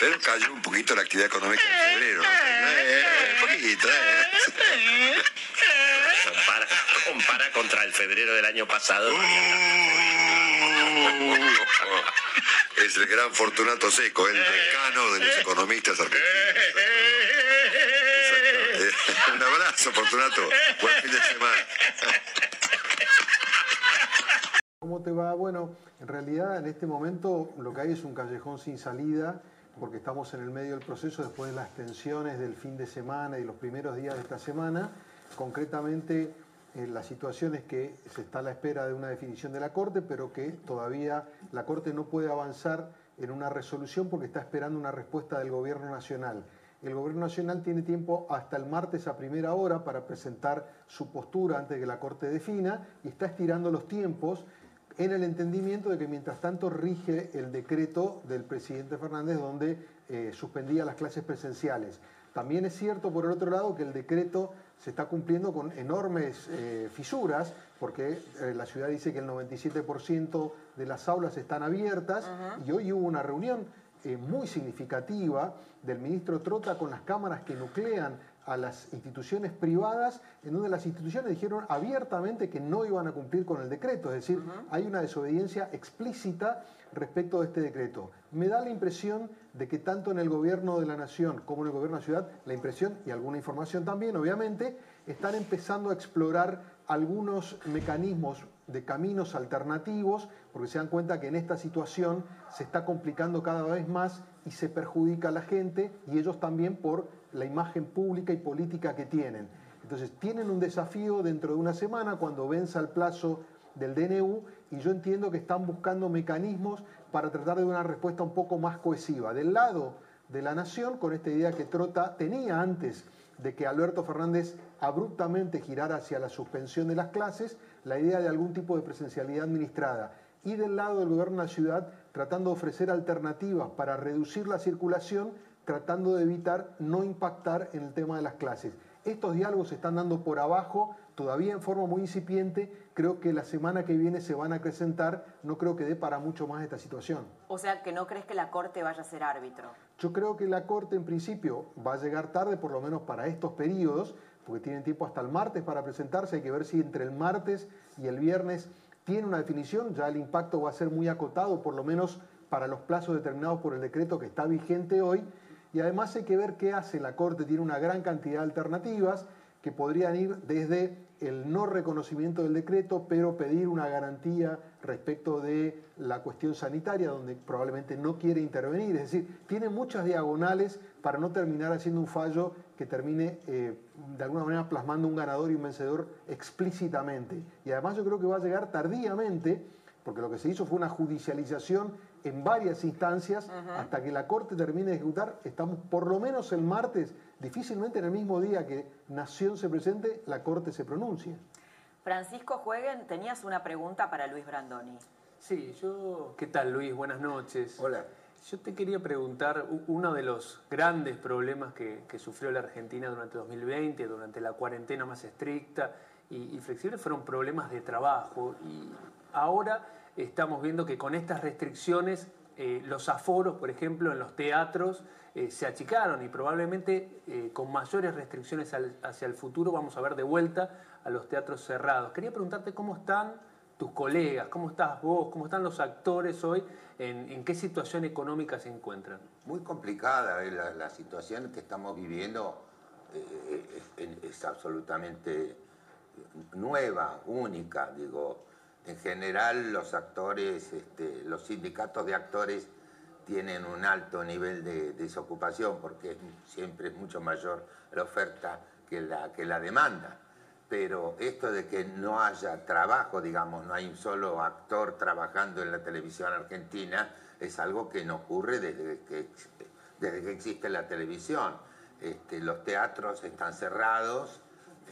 Pero cayó un poquito la actividad económica en febrero. Un poquito. compara contra el febrero del año pasado. Uh, es el gran Fortunato Zeco, el decano de los economistas argentinos. Exacto. Un abrazo, Fortunato. Buen fin de semana. ¿Cómo te va? Bueno, en realidad en este momento lo que hay es un callejón sin salida, porque estamos en el medio del proceso después de las tensiones del fin de semana y los primeros días de esta semana. Concretamente, eh, la situación es que se está a la espera de una definición de la Corte, pero que todavía la Corte no puede avanzar en una resolución porque está esperando una respuesta del Gobierno Nacional. El Gobierno Nacional tiene tiempo hasta el martes a primera hora para presentar su postura antes de que la Corte defina, y está estirando los tiempos en el entendimiento de que mientras tanto rige el decreto del presidente Fernández donde eh, suspendía las clases presenciales. También es cierto, por el otro lado, que el decreto se está cumpliendo con enormes eh, fisuras, porque eh, la ciudad dice que el noventa y siete por ciento de las aulas están abiertas. Uh-huh. Y hoy hubo una reunión eh, muy significativa del ministro Trotta con las cámaras que nuclean a las instituciones privadas, en donde las instituciones dijeron abiertamente que no iban a cumplir con el decreto. Es decir, uh-huh, hay una desobediencia explícita respecto de este decreto. Me da la impresión de que tanto en el Gobierno de la Nación como en el Gobierno de la Ciudad, la impresión, y alguna información también, obviamente, están empezando a explorar algunos mecanismos de caminos alternativos, porque se dan cuenta que en esta situación se está complicando cada vez más y se perjudica a la gente, y ellos también por la imagen pública y política que tienen. Entonces, tienen un desafío dentro de una semana cuando venza el plazo del D N U, y yo entiendo que están buscando mecanismos para tratar de dar una respuesta un poco más cohesiva. Del lado de la Nación, con esta idea que Trotta tenía antes de que Alberto Fernández abruptamente girara hacia la suspensión de las clases, la idea de algún tipo de presencialidad administrada. Y del lado del Gobierno de la Ciudad, tratando de ofrecer alternativas para reducir la circulación, tratando de evitar no impactar en el tema de las clases. Estos diálogos se están dando por abajo, todavía en forma muy incipiente. Creo que la semana que viene se van a acrecentar. No creo que dé para mucho más esta situación. O sea, que no crees que la Corte vaya a ser árbitro. Yo creo que la Corte, en principio, va a llegar tarde, por lo menos para estos periodos, porque tienen tiempo hasta el martes para presentarse. Hay que ver si entre el martes y el viernes tiene una definición. Ya el impacto va a ser muy acotado, por lo menos para los plazos determinados por el decreto que está vigente hoy. Y además hay que ver qué hace la Corte. Tiene una gran cantidad de alternativas que podrían ir desde el no reconocimiento del decreto, pero pedir una garantía respecto de la cuestión sanitaria, donde probablemente no quiere intervenir. Es decir, tiene muchas diagonales para no terminar haciendo un fallo que termine eh, de alguna manera plasmando un ganador y un vencedor explícitamente. Y además yo creo que va a llegar tardíamente, porque lo que se hizo fue una judicialización en varias instancias. Uh-huh. Hasta que la Corte termine de ejecutar, estamos por lo menos el martes, difícilmente en el mismo día que Nación se presente, la Corte se pronuncia. Francisco Jueguen, tenías una pregunta para Luis Brandoni. Sí, yo... ¿Qué tal, Luis? Buenas noches. Hola. Yo te quería preguntar, uno de los grandes problemas que, que sufrió la Argentina durante dos mil veinte, durante la cuarentena más estricta y, y flexible, fueron problemas de trabajo. Y ahora estamos viendo que con estas restricciones eh, los aforos, por ejemplo, en los teatros eh, se achicaron, y probablemente eh, con mayores restricciones al, hacia el futuro vamos a ver de vuelta a los teatros cerrados. Quería preguntarte cómo están tus colegas, cómo estás vos, cómo están los actores hoy, en, en qué situación económica se encuentran. Muy complicada eh, la, la situación que estamos viviendo, eh, es, es absolutamente nueva, única, digo. En general, los actores, este, los sindicatos de actores tienen un alto nivel de desocupación porque siempre es mucho mayor la oferta que la, que la demanda. Pero esto de que no haya trabajo, digamos, no hay un solo actor trabajando en la televisión argentina, es algo que no ocurre desde que, desde que existe la televisión. Este, los teatros están cerrados.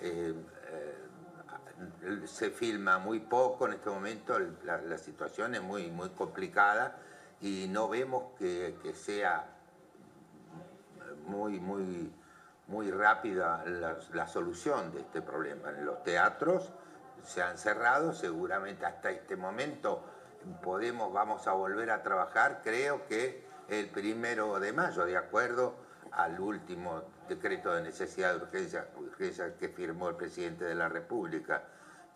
Eh, eh, Se filma muy poco en este momento, la, la situación es muy, muy complicada y no vemos que, que sea muy, muy, muy rápida la, la solución de este problema. Los teatros se han cerrado, seguramente hasta este momento podemos, vamos a volver a trabajar, creo que el primero de mayo, de acuerdo al último decreto de necesidad de urgencia, urgencia que firmó el presidente de la República.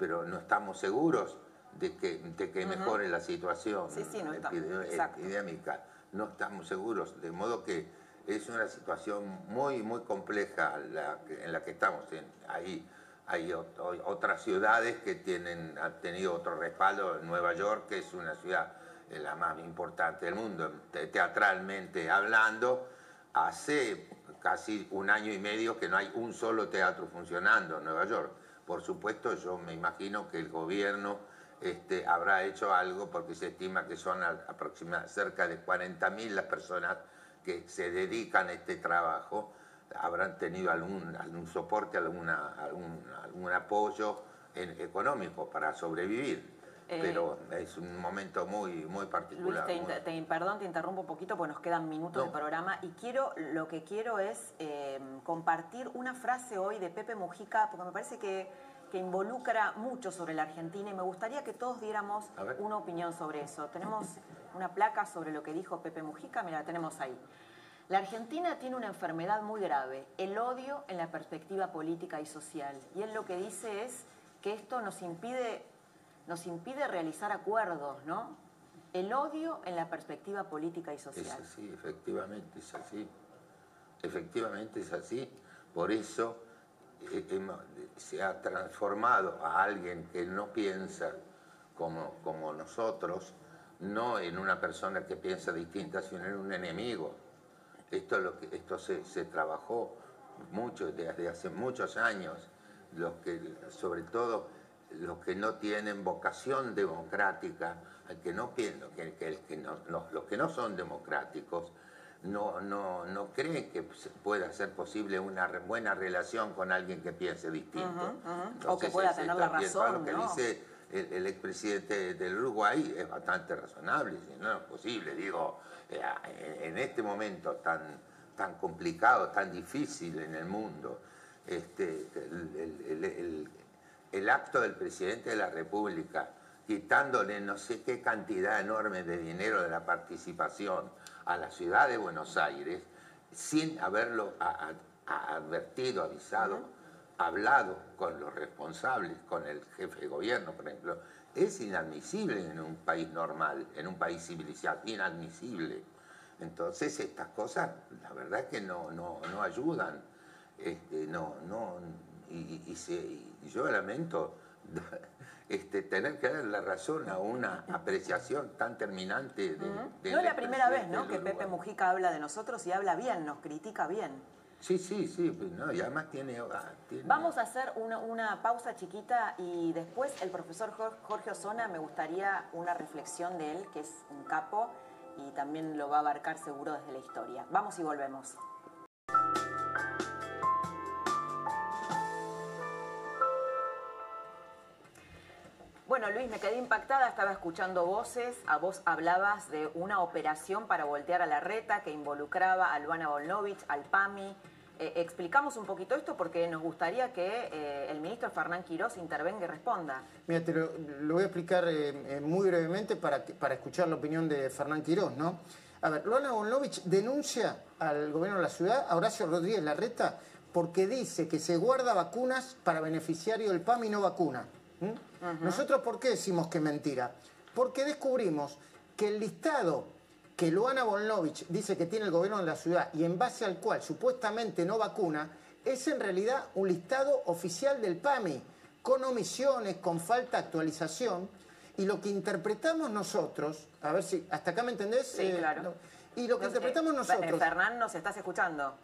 pero no estamos seguros de que, de que uh-huh. mejore la situación sí, sí, no epidemi- estamos, epidémica. No estamos seguros, de modo que es una situación muy, muy compleja la que, en la que estamos. Ahí hay otro, otras ciudades que tienen, han tenido otro respaldo. Nueva York, que es una ciudad la más importante del mundo, te, teatralmente hablando, hace casi un año y medio que no hay un solo teatro funcionando en Nueva York. Por supuesto, yo me imagino que el gobierno este, habrá hecho algo, porque se estima que son aproximadamente cerca de cuarenta mil las personas que se dedican a este trabajo. Habrán tenido algún, algún soporte, alguna, algún, algún apoyo en, económico para sobrevivir. Pero es un momento muy, muy particular. Luis, te, te, perdón, te interrumpo un poquito porque nos quedan minutos no. del programa y quiero, lo que quiero es eh, compartir una frase hoy de Pepe Mujica, porque me parece que, que involucra mucho sobre la Argentina y me gustaría que todos diéramos una opinión sobre eso. Tenemos una placa sobre lo que dijo Pepe Mujica, mira, la tenemos ahí. La Argentina tiene una enfermedad muy grave, el odio en la perspectiva política y social. Y él lo que dice es que esto nos impide... nos impide realizar acuerdos, ¿no? El odio en la perspectiva política y social. Es así, efectivamente, es así. Efectivamente es así. Por eso eh, se ha transformado a alguien que no piensa como, como nosotros, no en una persona que piensa distinta, sino en un enemigo. Esto, es lo que, esto se, se trabajó mucho, desde hace muchos años, los que, sobre todo... los que no tienen vocación democrática, el que no piensa, que, que, que no, no, los que no son democráticos no, no, no creen que pueda ser posible una re, buena relación con alguien que piense distinto. Uh-huh, uh-huh. Entonces, o que pueda es, tener la razón. Lo que ¿no? dice el, el expresidente del Uruguay es bastante razonable, si no es posible. Digo, en este momento tan, tan complicado, tan difícil en el mundo, este, el... el, el, el El acto del presidente de la República, quitándole no sé qué cantidad enorme de dinero de la participación a la ciudad de Buenos Aires, sin haberlo a, a, advertido, avisado, uh-huh. hablado con los responsables, con el jefe de gobierno, por ejemplo, es inadmisible en un país normal, en un país civilizado, inadmisible. Entonces estas cosas, la verdad es que no, no, no ayudan, este, no, no, y, y se... Y, Y yo lamento este, tener que dar la razón a una apreciación tan terminante. De, uh-huh. de no es la primera vez, ¿no?, que Pepe Mujica habla de nosotros y habla bien, nos critica bien. Sí, sí, sí, no, y además tiene... tiene... Vamos a hacer una, una pausa chiquita y después el profesor Jorge Osona, me gustaría una reflexión de él, que es un capo y también lo va a abarcar seguro desde la historia. Vamos y volvemos. Bueno, Luis, me quedé impactada, estaba escuchando voces, a vos hablabas de una operación para voltear a Larreta que involucraba a Luana Volnovich, al PAMI. Eh, explicamos un poquito esto porque nos gustaría que eh, el ministro Fernán Quirós intervenga y responda. Mira, te lo, lo voy a explicar eh, muy brevemente para, que, para escuchar la opinión de Fernán Quirós, ¿no? A ver, Luana Volnovich denuncia al gobierno de la ciudad, a Horacio Rodríguez Larreta, porque dice que se guarda vacunas para beneficiario del PAMI y no vacuna. ¿Mm? Uh-huh. ¿Nosotros por qué decimos que es mentira? Porque descubrimos que el listado que Luana Volnovich dice que tiene el gobierno de la ciudad y en base al cual supuestamente no vacuna, es en realidad un listado oficial del PAMI, con omisiones, con falta de actualización, y lo que interpretamos nosotros, a ver si, ¿hasta acá me entendés? Sí, eh, claro. No, y lo que nos, interpretamos eh, nosotros... Fernán, ¿nos estás escuchando?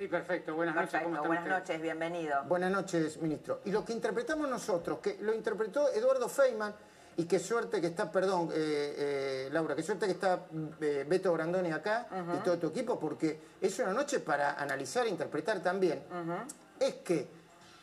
Sí, perfecto. Buenas perfecto. noches. ¿Cómo están Buenas ustedes? noches, bienvenido. Buenas noches, ministro. Y lo que interpretamos nosotros, que lo interpretó Eduardo Feynman, y qué suerte que está, perdón, eh, eh, Laura, qué suerte que está eh, Beto Brandoni acá uh-huh. y todo tu equipo, porque es una noche para analizar e interpretar también. Uh-huh. Es que,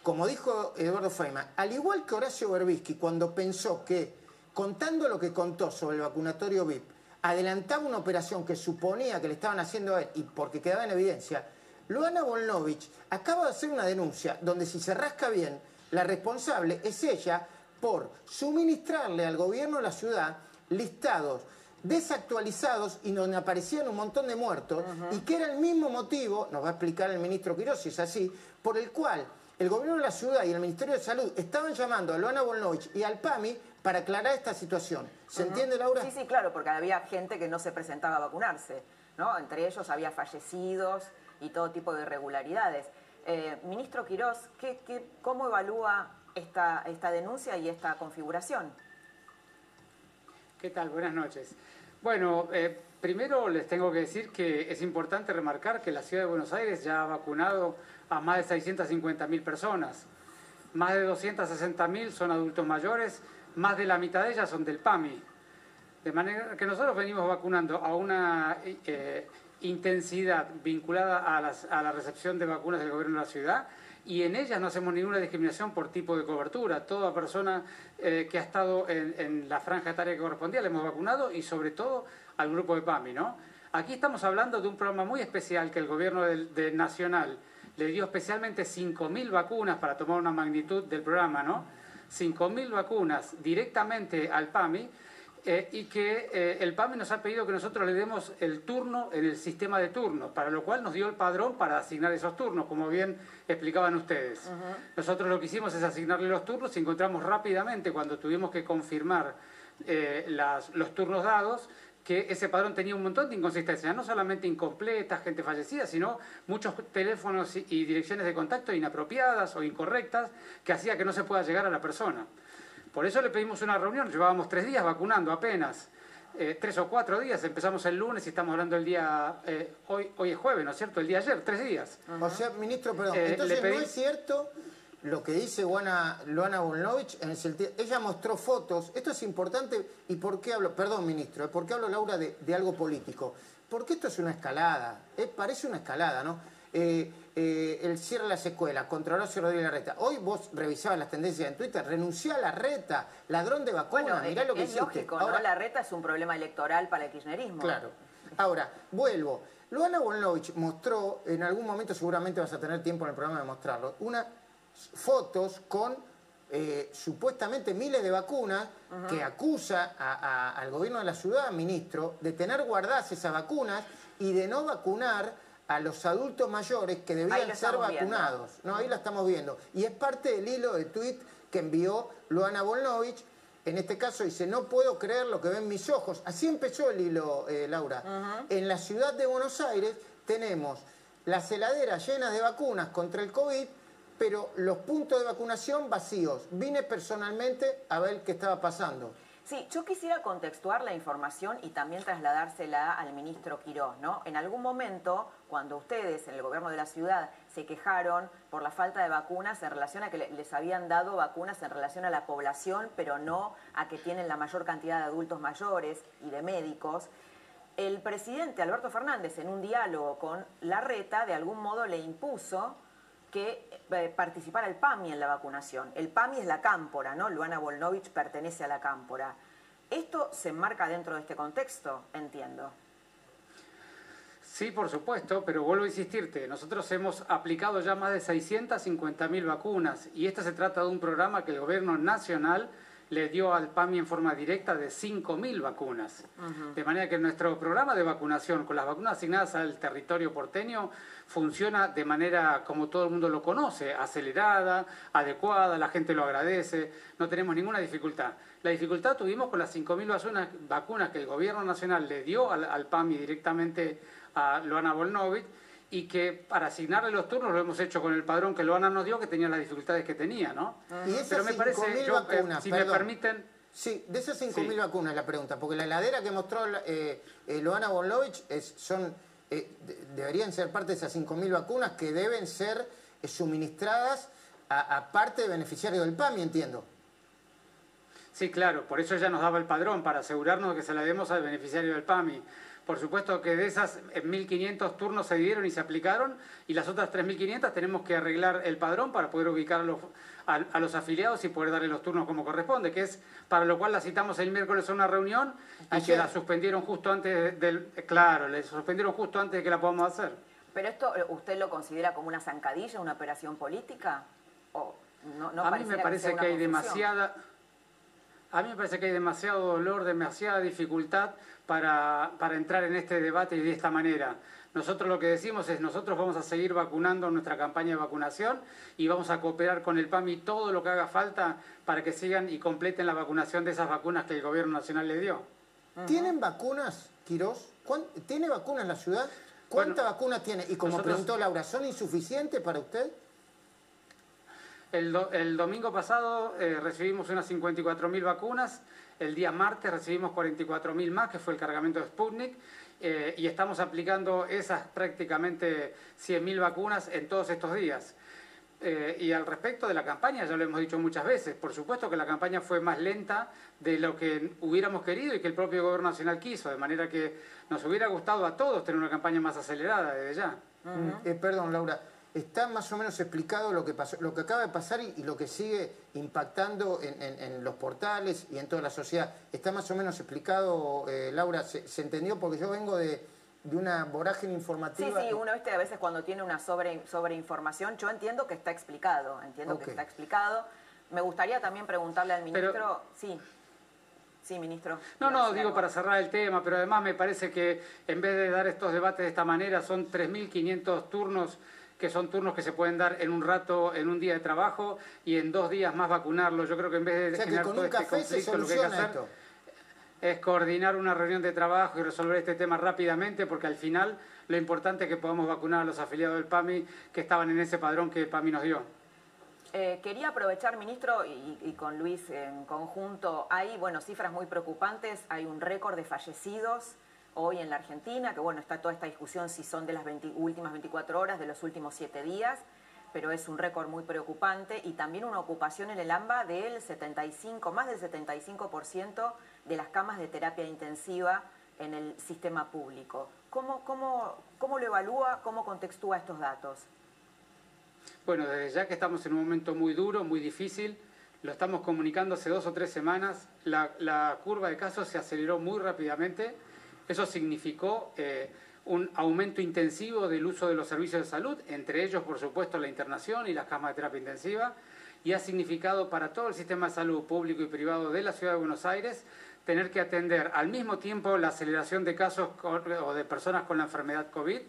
como dijo Eduardo Feynman, al igual que Horacio Berbisky, cuando pensó que, contando lo que contó sobre el vacunatorio V I P, adelantaba una operación que suponía que le estaban haciendo a él, y porque quedaba en evidencia, Luana Volnovich acaba de hacer una denuncia donde, si se rasca bien, la responsable es ella por suministrarle al gobierno de la ciudad listados desactualizados y donde aparecían un montón de muertos uh-huh. y que era el mismo motivo, nos va a explicar el ministro Quirós si es así, por el cual el gobierno de la ciudad y el Ministerio de Salud estaban llamando a Luana Volnovich y al PAMI para aclarar esta situación. ¿Se uh-huh. entiende, Laura? Sí, sí, claro, porque había gente que no se presentaba a vacunarse, ¿no? Entre ellos había fallecidos y todo tipo de irregularidades. Eh, Ministro Quirós, ¿qué, qué, ¿cómo evalúa esta, esta denuncia y esta configuración? ¿Qué tal? Buenas noches. Bueno, eh, primero les tengo que decir que es importante remarcar que la Ciudad de Buenos Aires ya ha vacunado a más de seiscientas cincuenta mil personas. Más de doscientas sesenta mil son adultos mayores, más de la mitad de ellas son del PAMI. De manera que nosotros venimos vacunando a una eh, intensidad vinculada a, las, a la recepción de vacunas del gobierno de la ciudad, y en ellas no hacemos ninguna discriminación por tipo de cobertura. Toda persona eh, que ha estado en, en la franja etaria que correspondía la hemos vacunado, y sobre todo al grupo de PAMI, ¿no? Aquí estamos hablando de un programa muy especial que el gobierno del, de nacional le dio especialmente cinco mil vacunas, para tomar una magnitud del programa, ¿no? cinco mil vacunas directamente al PAMI, eh, y que eh, el PAMI nos ha pedido que nosotros le demos el turno en el sistema de turnos, para lo cual nos dio el padrón para asignar esos turnos, como bien explicaban ustedes. Uh-huh. Nosotros lo que hicimos es asignarle los turnos, y encontramos rápidamente, cuando tuvimos que confirmar eh, las, los turnos dados, que ese padrón tenía un montón de inconsistencias, no solamente incompletas, gente fallecida, sino muchos teléfonos y direcciones de contacto inapropiadas o incorrectas, que hacía que no se pueda llegar a la persona. Por eso le pedimos una reunión. Llevábamos tres días vacunando apenas, eh, tres o cuatro días, empezamos el lunes y estamos hablando el día, eh, hoy, hoy es jueves, ¿no es cierto?, el día ayer, tres días. Uh-huh. O sea, ministro, perdón, eh, entonces pedí... no es cierto... lo que dice Luana, Luana Volnovich, en el sentido, ella mostró fotos. Esto es importante. ¿Y por qué hablo? Perdón, ministro, ¿por qué hablo, Laura, de, de algo político? Porque esto es una escalada, eh, parece una escalada, ¿no? Eh, eh, el cierre de las escuelas contra Horacio Rodríguez Larreta. Hoy vos revisabas las tendencias en Twitter, renunciá a Larreta, ladrón de vacunas, bueno, mirá es, lo que es hiciste. Lógico, ahora, ¿no? Larreta es un problema electoral para el kirchnerismo. Claro. Ahora, vuelvo. Luana Volnovich mostró, en algún momento seguramente vas a tener tiempo en el programa de mostrarlo, una... fotos con eh, supuestamente miles de vacunas uh-huh. que acusa a, a, al gobierno de la ciudad, ministro, de tener guardadas esas vacunas y de no vacunar a los adultos mayores que debían ser vacunados. Viendo. No, ahí lo estamos viendo. Y es parte del hilo de tuit que envió Luana Volnovich. En este caso dice, no puedo creer lo que ven mis ojos. Así empezó el hilo, eh, Laura. Uh-huh. En la ciudad de Buenos Aires tenemos las heladeras llenas de vacunas contra el COVID, pero los puntos de vacunación vacíos. Vine personalmente a ver qué estaba pasando. Sí, yo quisiera contextuar la información y también trasladársela al ministro Quirós, ¿no? En algún momento, cuando ustedes en el gobierno de la ciudad se quejaron por la falta de vacunas en relación a que les habían dado vacunas en relación a la población, pero no a que tienen la mayor cantidad de adultos mayores y de médicos, el presidente Alberto Fernández, en un diálogo con Larreta, de algún modo le impuso que participara el PAMI en la vacunación. El PAMI es la Cámpora, ¿no? Luana Volnovich pertenece a la Cámpora. ¿Esto se enmarca dentro de este contexto? Entiendo. Sí, por supuesto, pero vuelvo a insistirte. Nosotros hemos aplicado ya más de seiscientas cincuenta mil vacunas, y esta se trata de un programa que el gobierno nacional le dio al PAMI en forma directa de cinco mil vacunas. Uh-huh. De manera que nuestro programa de vacunación con las vacunas asignadas al territorio porteño funciona de manera, como todo el mundo lo conoce, acelerada, adecuada, la gente lo agradece, no tenemos ninguna dificultad. La dificultad tuvimos con las cinco mil vacunas que el gobierno nacional le dio al, al PAMI directamente a Luana Volnovich, y que para asignarle los turnos lo hemos hecho con el padrón que Luana nos dio, que tenía las dificultades que tenía, ¿no? Y esas Pero me parece, yo, vacunas, eh, si perdón. me permiten... Sí, de esas cinco mil sí. vacunas la pregunta, porque la heladera que mostró eh, eh, Luana Volnovich es, son, eh, de, deberían ser parte de esas cinco mil vacunas que deben ser eh, suministradas a, a parte de beneficiarios del PAMI, entiendo. Sí, claro, por eso ella nos daba el padrón, para asegurarnos de que se la demos al beneficiario del PAMI. Por supuesto que de esas mil quinientos turnos se dieron y se aplicaron, y las otras tres mil quinientos tenemos que arreglar el padrón para poder ubicar a los, a, a los afiliados y poder darle los turnos como corresponde, que es para lo cual la citamos el miércoles a una reunión y que la suspendieron justo antes del... Claro, la suspendieron justo antes de que la podamos hacer. ¿Pero esto usted lo considera como una zancadilla, una operación política? ¿O no, no a mí me parece que, que hay demasiada... A mí me parece que hay demasiado dolor, demasiada dificultad para, para entrar en este debate y de esta manera. Nosotros lo que decimos es, nosotros vamos a seguir vacunando nuestra campaña de vacunación y vamos a cooperar con el PAMI todo lo que haga falta para que sigan y completen la vacunación de esas vacunas que el Gobierno Nacional le dio. ¿Tienen vacunas, Quirós? ¿Tiene vacunas la ciudad? ¿Cuánta bueno, vacuna tiene? Y como nosotros... preguntó Laura, ¿son insuficientes para usted? El, do, el domingo pasado eh, recibimos unas cincuenta y cuatro mil vacunas, el día martes recibimos cuarenta y cuatro mil más, que fue el cargamento de Sputnik, eh, y estamos aplicando esas prácticamente cien mil vacunas en todos estos días. Eh, y al respecto de la campaña, ya lo hemos dicho muchas veces, por supuesto que la campaña fue más lenta de lo que hubiéramos querido y que el propio Gobierno Nacional quiso, de manera que nos hubiera gustado a todos tener una campaña más acelerada desde ya. Uh-huh. eh, perdón, Laura. Está más o menos explicado lo que pasó, lo que acaba de pasar y, y lo que sigue impactando en, en, en los portales y en toda la sociedad. Está más o menos explicado, eh, Laura, se, se entendió porque yo vengo de, de una vorágine informativa. Sí, sí, uno viste a veces cuando tiene una sobre, sobreinformación, yo entiendo que está explicado, entiendo okay. que está explicado. Me gustaría también preguntarle al ministro... Pero... sí. Sí, ministro. No, no, digo para cerrar el tema, pero además me parece que en vez de dar estos debates de esta manera, son tres mil quinientos turnos, que son turnos que se pueden dar en un rato, en un día de trabajo y en dos días más vacunarlo. Yo creo que en vez de... O sea, que con un café se soluciona esto. Lo que hay que hacer es coordinar una reunión de trabajo y resolver este tema rápidamente, porque al final lo importante es que podamos vacunar a los afiliados del PAMI que estaban en ese padrón que el PAMI nos dio. Eh, quería aprovechar, ministro, y, y con Luis en conjunto, hay bueno, cifras muy preocupantes, hay un récord de fallecidos hoy en la Argentina, que bueno, está toda esta discusión si son de las veinte, últimas veinticuatro horas, de los últimos siete días, pero es un récord muy preocupante, y también una ocupación en el AMBA del setenta y cinco, más del setenta y cinco por ciento de las camas de terapia intensiva en el sistema público. ¿Cómo, cómo, cómo lo evalúa, cómo contextúa estos datos? Bueno, desde ya que estamos en un momento muy duro, muy difícil, lo estamos comunicando hace dos o tres semanas, la, la curva de casos se aceleró muy rápidamente, eso significó eh, un aumento intensivo del uso de los servicios de salud, entre ellos, por supuesto, la internación y las camas de terapia intensiva, y ha significado para todo el sistema de salud público y privado de la Ciudad de Buenos Aires tener que atender al mismo tiempo la aceleración de casos con, o de personas con la enfermedad COVID,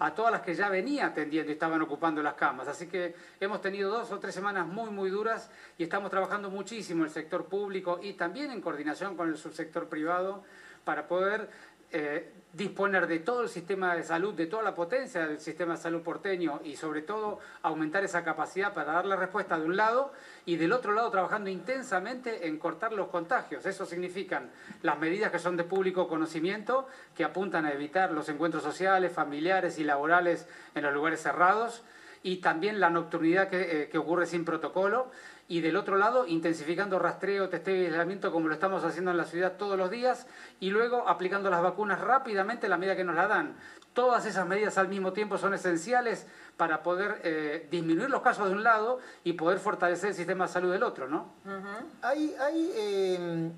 a todas las que ya venía atendiendo y estaban ocupando las camas. Así que hemos tenido dos o tres semanas muy, muy duras y estamos trabajando muchísimo en el sector público y también en coordinación con el subsector privado para poder eh, disponer de todo el sistema de salud, de toda la potencia del sistema de salud porteño y sobre todo aumentar esa capacidad para dar la respuesta de un lado y del otro lado trabajando intensamente en cortar los contagios. Eso significan las medidas que son de público conocimiento, que apuntan a evitar los encuentros sociales, familiares y laborales en los lugares cerrados y también la nocturnidad que, eh, que ocurre sin protocolo. Y del otro lado, intensificando rastreo, testeo y aislamiento como lo estamos haciendo en la ciudad todos los días y luego aplicando las vacunas rápidamente a la medida que nos la dan. Todas esas medidas al mismo tiempo son esenciales para poder eh, disminuir los casos de un lado y poder fortalecer el sistema de salud del otro, ¿no? Uh-huh. ¿Hay, hay, eh,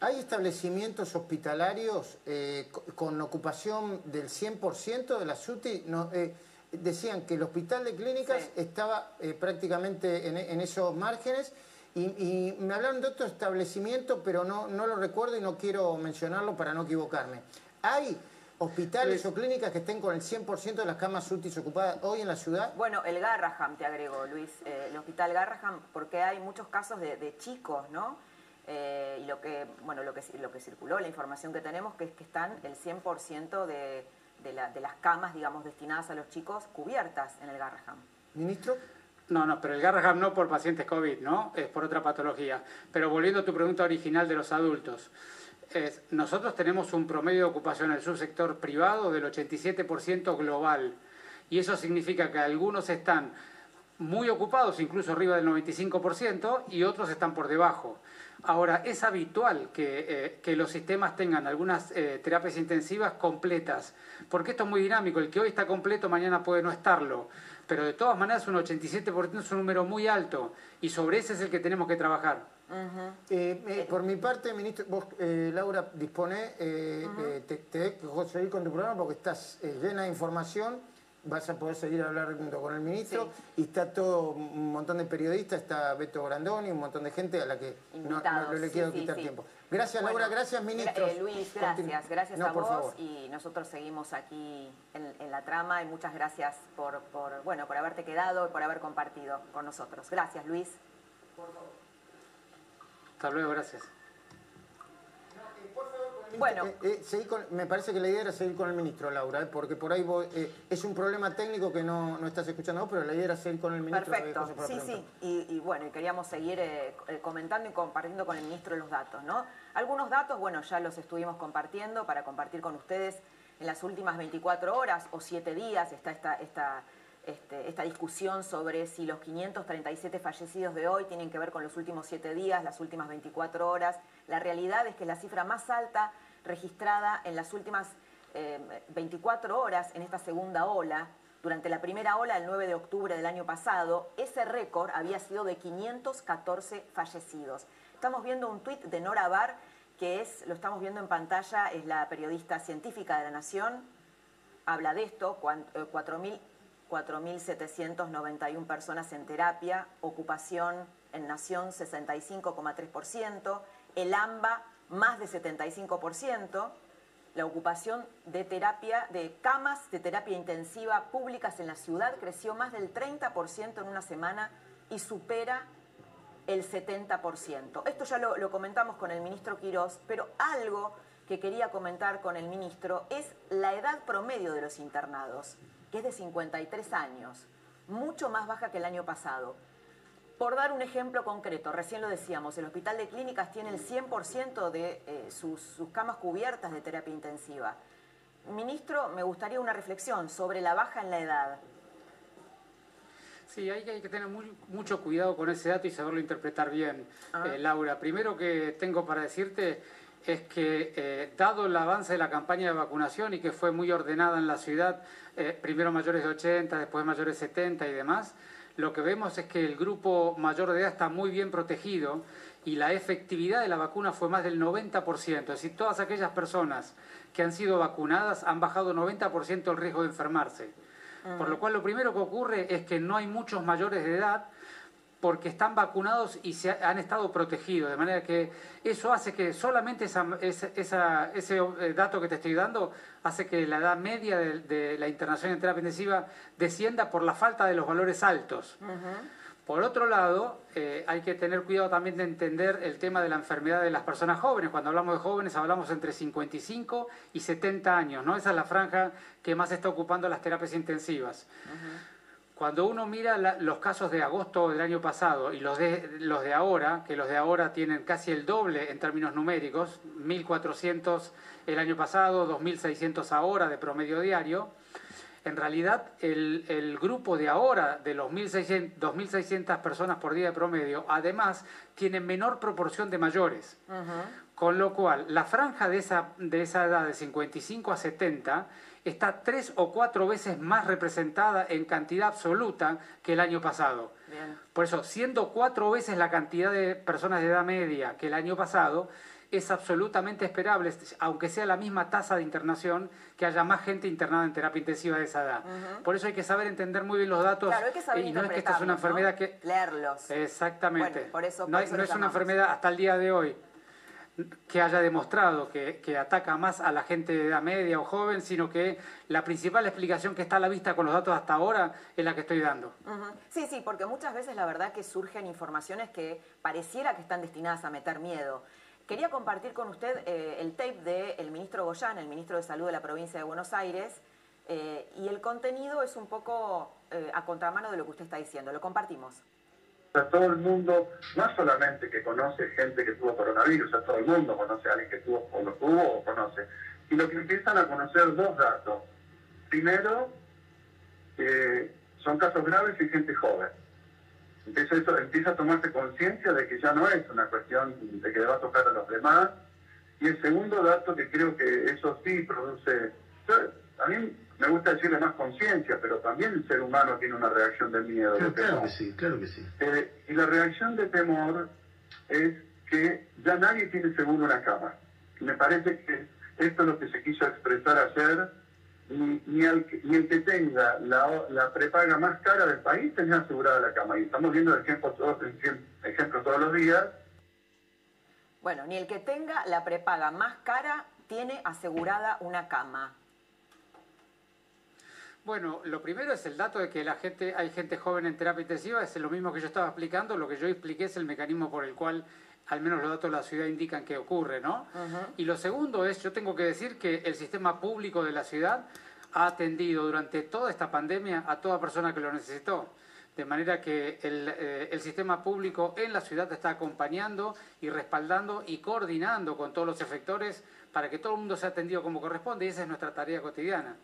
¿Hay establecimientos hospitalarios eh, con ocupación del cien por ciento de las U T I? No, eh, decían que el hospital de clínicas sí. estaba eh, prácticamente en, en esos márgenes y, y me hablaron de otro establecimiento, pero no, no lo recuerdo y no quiero mencionarlo para no equivocarme. ¿Hay hospitales sí. o clínicas que estén con el cien por ciento de las camas U T I ocupadas hoy en la ciudad? Bueno, el Garraham, te agrego, Luis, eh, el hospital Garraham, porque hay muchos casos de, de chicos, ¿no? Eh, y lo que, bueno, lo que, lo que circuló, la información que tenemos, que es que están el cien por ciento de... De, la, de las camas, digamos, destinadas a los chicos cubiertas en el Garraham. ¿Ministro? No, no, pero el Garraham no por pacientes COVID, ¿no? Es por otra patología. Pero volviendo a tu pregunta original de los adultos. Es, nosotros tenemos un promedio de ocupación en el subsector privado del ochenta y siete por ciento global. Y eso significa que algunos están muy ocupados, incluso arriba del noventa y cinco por ciento, y otros están por debajo. Ahora, es habitual que, eh, que los sistemas tengan algunas eh, terapias intensivas completas, porque esto es muy dinámico, el que hoy está completo mañana puede no estarlo, pero de todas maneras un ochenta y siete por ciento es un número muy alto y sobre ese es el que tenemos que trabajar. Uh-huh. eh, eh, por mi parte, ministro, vos, eh, Laura, disponé, eh, uh-huh. eh, te, te dejo seguir con tu programa porque estás eh, llena de información vas a poder seguir hablando con el ministro, sí. Y está todo un montón de periodistas, está Beto Brandoni, un montón de gente a la que no, no le quiero sí, quitar sí, sí. tiempo. Gracias, bueno, Laura, gracias, ministros. Eh, Luis, gracias, gracias no, a vos, favor. Y nosotros seguimos aquí en, en la trama, y muchas gracias por, por, bueno, por haberte quedado y por haber compartido con nosotros. Gracias, Luis. Por favor. Hasta luego, gracias. Bueno, eh, eh, seguí con, me parece que la idea era seguir con el ministro, Laura, eh, porque por ahí voy, eh, es un problema técnico que no, no estás escuchando, pero la idea era seguir con el ministro. Perfecto, sí, pregunta. sí, y, y bueno, y queríamos seguir eh, comentando y compartiendo con el ministro los datos, ¿no? Algunos datos, bueno, ya los estuvimos compartiendo para compartir con ustedes en las últimas veinticuatro horas o siete días está esta, esta, este, esta discusión sobre si los quinientos treinta y siete fallecidos de hoy tienen que ver con los últimos siete días, las últimas veinticuatro horas. La realidad es que la cifra más alta registrada en las últimas eh, veinticuatro horas en esta segunda ola, durante la primera ola el nueve de octubre del año pasado, ese récord había sido de quinientos catorce fallecidos. Estamos viendo un tuit de Nora Bar, que es, lo estamos viendo en pantalla, es la periodista científica de La Nación, habla de esto, cuatro mil setecientos noventa y uno personas en terapia, ocupación en Nación sesenta y cinco coma tres por ciento, el AMBA más de setenta y cinco por ciento, la ocupación de terapia de camas de terapia intensiva públicas en la ciudad creció más del treinta por ciento en una semana y supera el setenta por ciento. Esto ya lo, lo comentamos con el ministro Quirós, pero algo que quería comentar con el ministro es la edad promedio de los internados, que es de cincuenta y tres años, mucho más baja que el año pasado. Por dar un ejemplo concreto, recién lo decíamos, el Hospital de Clínicas tiene el cien por ciento de eh, sus, sus camas cubiertas de terapia intensiva. Ministro, me gustaría una reflexión sobre la baja en la edad. Sí, hay, hay que tener muy, mucho cuidado con ese dato y saberlo interpretar bien, ah. eh, Laura. Primero que tengo para decirte es que, eh, dado el avance de la campaña de vacunación y que fue muy ordenada en la ciudad, eh, primero mayores de ochenta, después mayores de setenta y demás, lo que vemos es que el grupo mayor de edad está muy bien protegido y la efectividad de la vacuna fue más del noventa por ciento. Es decir, todas aquellas personas que han sido vacunadas han bajado noventa por ciento el riesgo de enfermarse. Uh-huh. Por lo cual, lo primero que ocurre es que no hay muchos mayores de edad porque están vacunados y se han estado protegidos. De manera que eso hace que solamente esa, esa, esa, ese dato que te estoy dando hace que la edad media de, de la internación en terapia intensiva descienda por la falta de los valores altos. Uh-huh. Por otro lado, eh, hay que tener cuidado también de entender el tema de la enfermedad de las personas jóvenes. Cuando hablamos de jóvenes hablamos entre cincuenta y cinco y setenta años, ¿no? Esa es la franja que más está ocupando las terapias intensivas. Uh-huh. Cuando uno mira la, los casos de agosto del año pasado y los de, los de ahora, que los de ahora tienen casi el doble en términos numéricos, mil cuatrocientos el año pasado, dos mil seiscientos ahora de promedio diario, en realidad el, el grupo de ahora de los mil seiscientas personas por día de promedio, además, tiene menor proporción de mayores. Uh-huh. Con lo cual, la franja de esa, de esa edad de cincuenta y cinco a setenta está tres o cuatro veces más representada en cantidad absoluta que el año pasado. Bien. Por eso, siendo cuatro veces la cantidad de personas de edad media que el año pasado, es absolutamente esperable, aunque sea la misma tasa de internación, que haya más gente internada en terapia intensiva de esa edad. Uh-huh. Por eso hay que saber entender muy bien los datos. Claro, hay que saber y no es que esta es una enfermedad, ¿no? que... Leerlos. Exactamente. Bueno, por eso, por no eso no es una enfermedad hasta el día de hoy que haya demostrado que, que ataca más a la gente de edad media o joven, sino que la principal explicación que está a la vista con los datos hasta ahora es la que estoy dando. Uh-huh. Sí, sí, porque muchas veces la verdad que surgen informaciones que pareciera que están destinadas a meter miedo. Quería compartir con usted eh, el tape del ministro Goyán, el ministro de Salud de la provincia de Buenos Aires, eh, y el contenido es un poco eh, a contramano de lo que usted está diciendo. Lo compartimos. A todo el mundo, no solamente que conoce gente que tuvo coronavirus, a todo el mundo conoce a alguien que tuvo o lo tuvo o conoce, sino que empiezan a conocer dos datos. Primero, eh, son casos graves y gente joven. Entonces eso empieza a tomarse conciencia de que ya no es una cuestión de que le va a tocar a los demás. Y el segundo dato, que creo que eso sí produce, a mí me gusta decirle más conciencia, pero también el ser humano tiene una reacción de miedo. Claro, de temor. Claro que sí, claro que sí. Eh, y la reacción de temor es que ya nadie tiene seguro una cama. Me parece que esto es lo que se quiso expresar ayer y, y, al, y el que tenga la, la prepaga más cara del país tenía asegurada la cama. Y estamos viendo el ejemplo, todo, el ejemplo todos los días. Bueno, ni el que tenga la prepaga más cara tiene asegurada una cama. Bueno, lo primero es el dato de que la gente, hay gente joven en terapia intensiva, es lo mismo que yo estaba explicando, lo que yo expliqué es el mecanismo por el cual al menos los datos de la ciudad indican que ocurre, ¿no? Uh-huh. Y lo segundo es, yo tengo que decir que el sistema público de la ciudad ha atendido durante toda esta pandemia a toda persona que lo necesitó. De manera que el, eh, el sistema público en la ciudad está acompañando y respaldando y coordinando con todos los efectores para que todo el mundo sea atendido como corresponde, y esa es nuestra tarea cotidiana.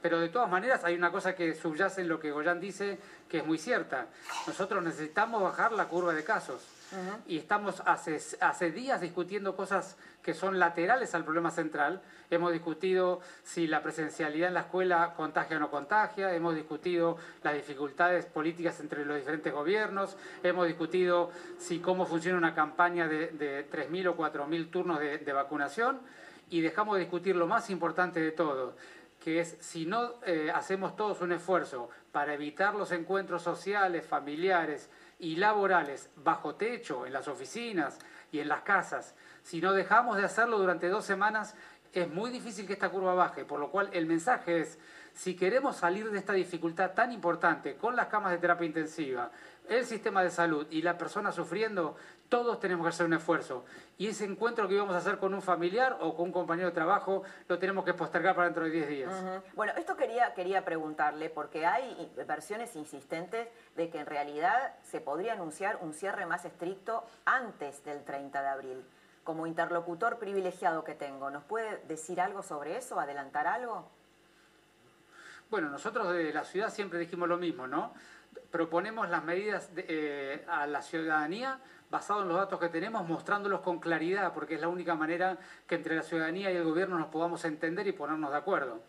Pero de todas maneras hay una cosa que subyace en lo que Goyán dice que es muy cierta. Nosotros necesitamos bajar la curva de casos. Uh-huh. Y estamos hace, hace días discutiendo cosas que son laterales al problema central. Hemos discutido si la presencialidad en la escuela contagia o no contagia, hemos discutido las dificultades políticas entre los diferentes gobiernos, hemos discutido si cómo funciona una campaña de, de tres mil o cuatro mil turnos de, de vacunación, y dejamos de discutir lo más importante de todo, que es si no eh, hacemos todos un esfuerzo para evitar los encuentros sociales, familiares y laborales bajo techo, en las oficinas y en las casas, si no dejamos de hacerlo durante dos semanas, es muy difícil que esta curva baje, por lo cual el mensaje es, si queremos salir de esta dificultad tan importante con las camas de terapia intensiva, el sistema de salud y la persona sufriendo, todos tenemos que hacer un esfuerzo. Y ese encuentro que íbamos a hacer con un familiar o con un compañero de trabajo, lo tenemos que postergar para dentro de diez días. Uh-huh. Bueno, esto quería, quería preguntarle, porque hay versiones insistentes de que en realidad se podría anunciar un cierre más estricto antes del treinta de abril. Como interlocutor privilegiado que tengo, ¿nos puede decir algo sobre eso, adelantar algo? Bueno, nosotros de la ciudad siempre dijimos lo mismo, ¿no? Proponemos las medidas de, eh, a la ciudadanía basado en los datos que tenemos, mostrándolos con claridad, porque es la única manera que entre la ciudadanía y el gobierno nos podamos entender y ponernos de acuerdo.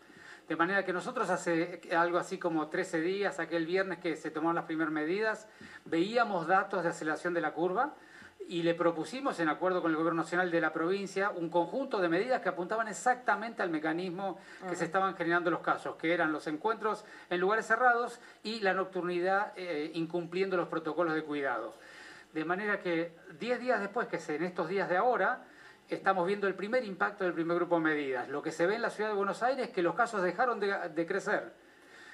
De manera que nosotros hace algo así como trece días, aquel viernes que se tomaron las primeras medidas, veíamos datos de aceleración de la curva y le propusimos, en acuerdo con el Gobierno Nacional de la provincia, un conjunto de medidas que apuntaban exactamente al mecanismo que se estaban generando los casos, que eran los encuentros en lugares cerrados y la nocturnidad eh, incumpliendo los protocolos de cuidado. De manera que diez días después, que es en estos días de ahora, estamos viendo el primer impacto del primer grupo de medidas. Lo que se ve en la Ciudad de Buenos Aires es que los casos dejaron de, de crecer.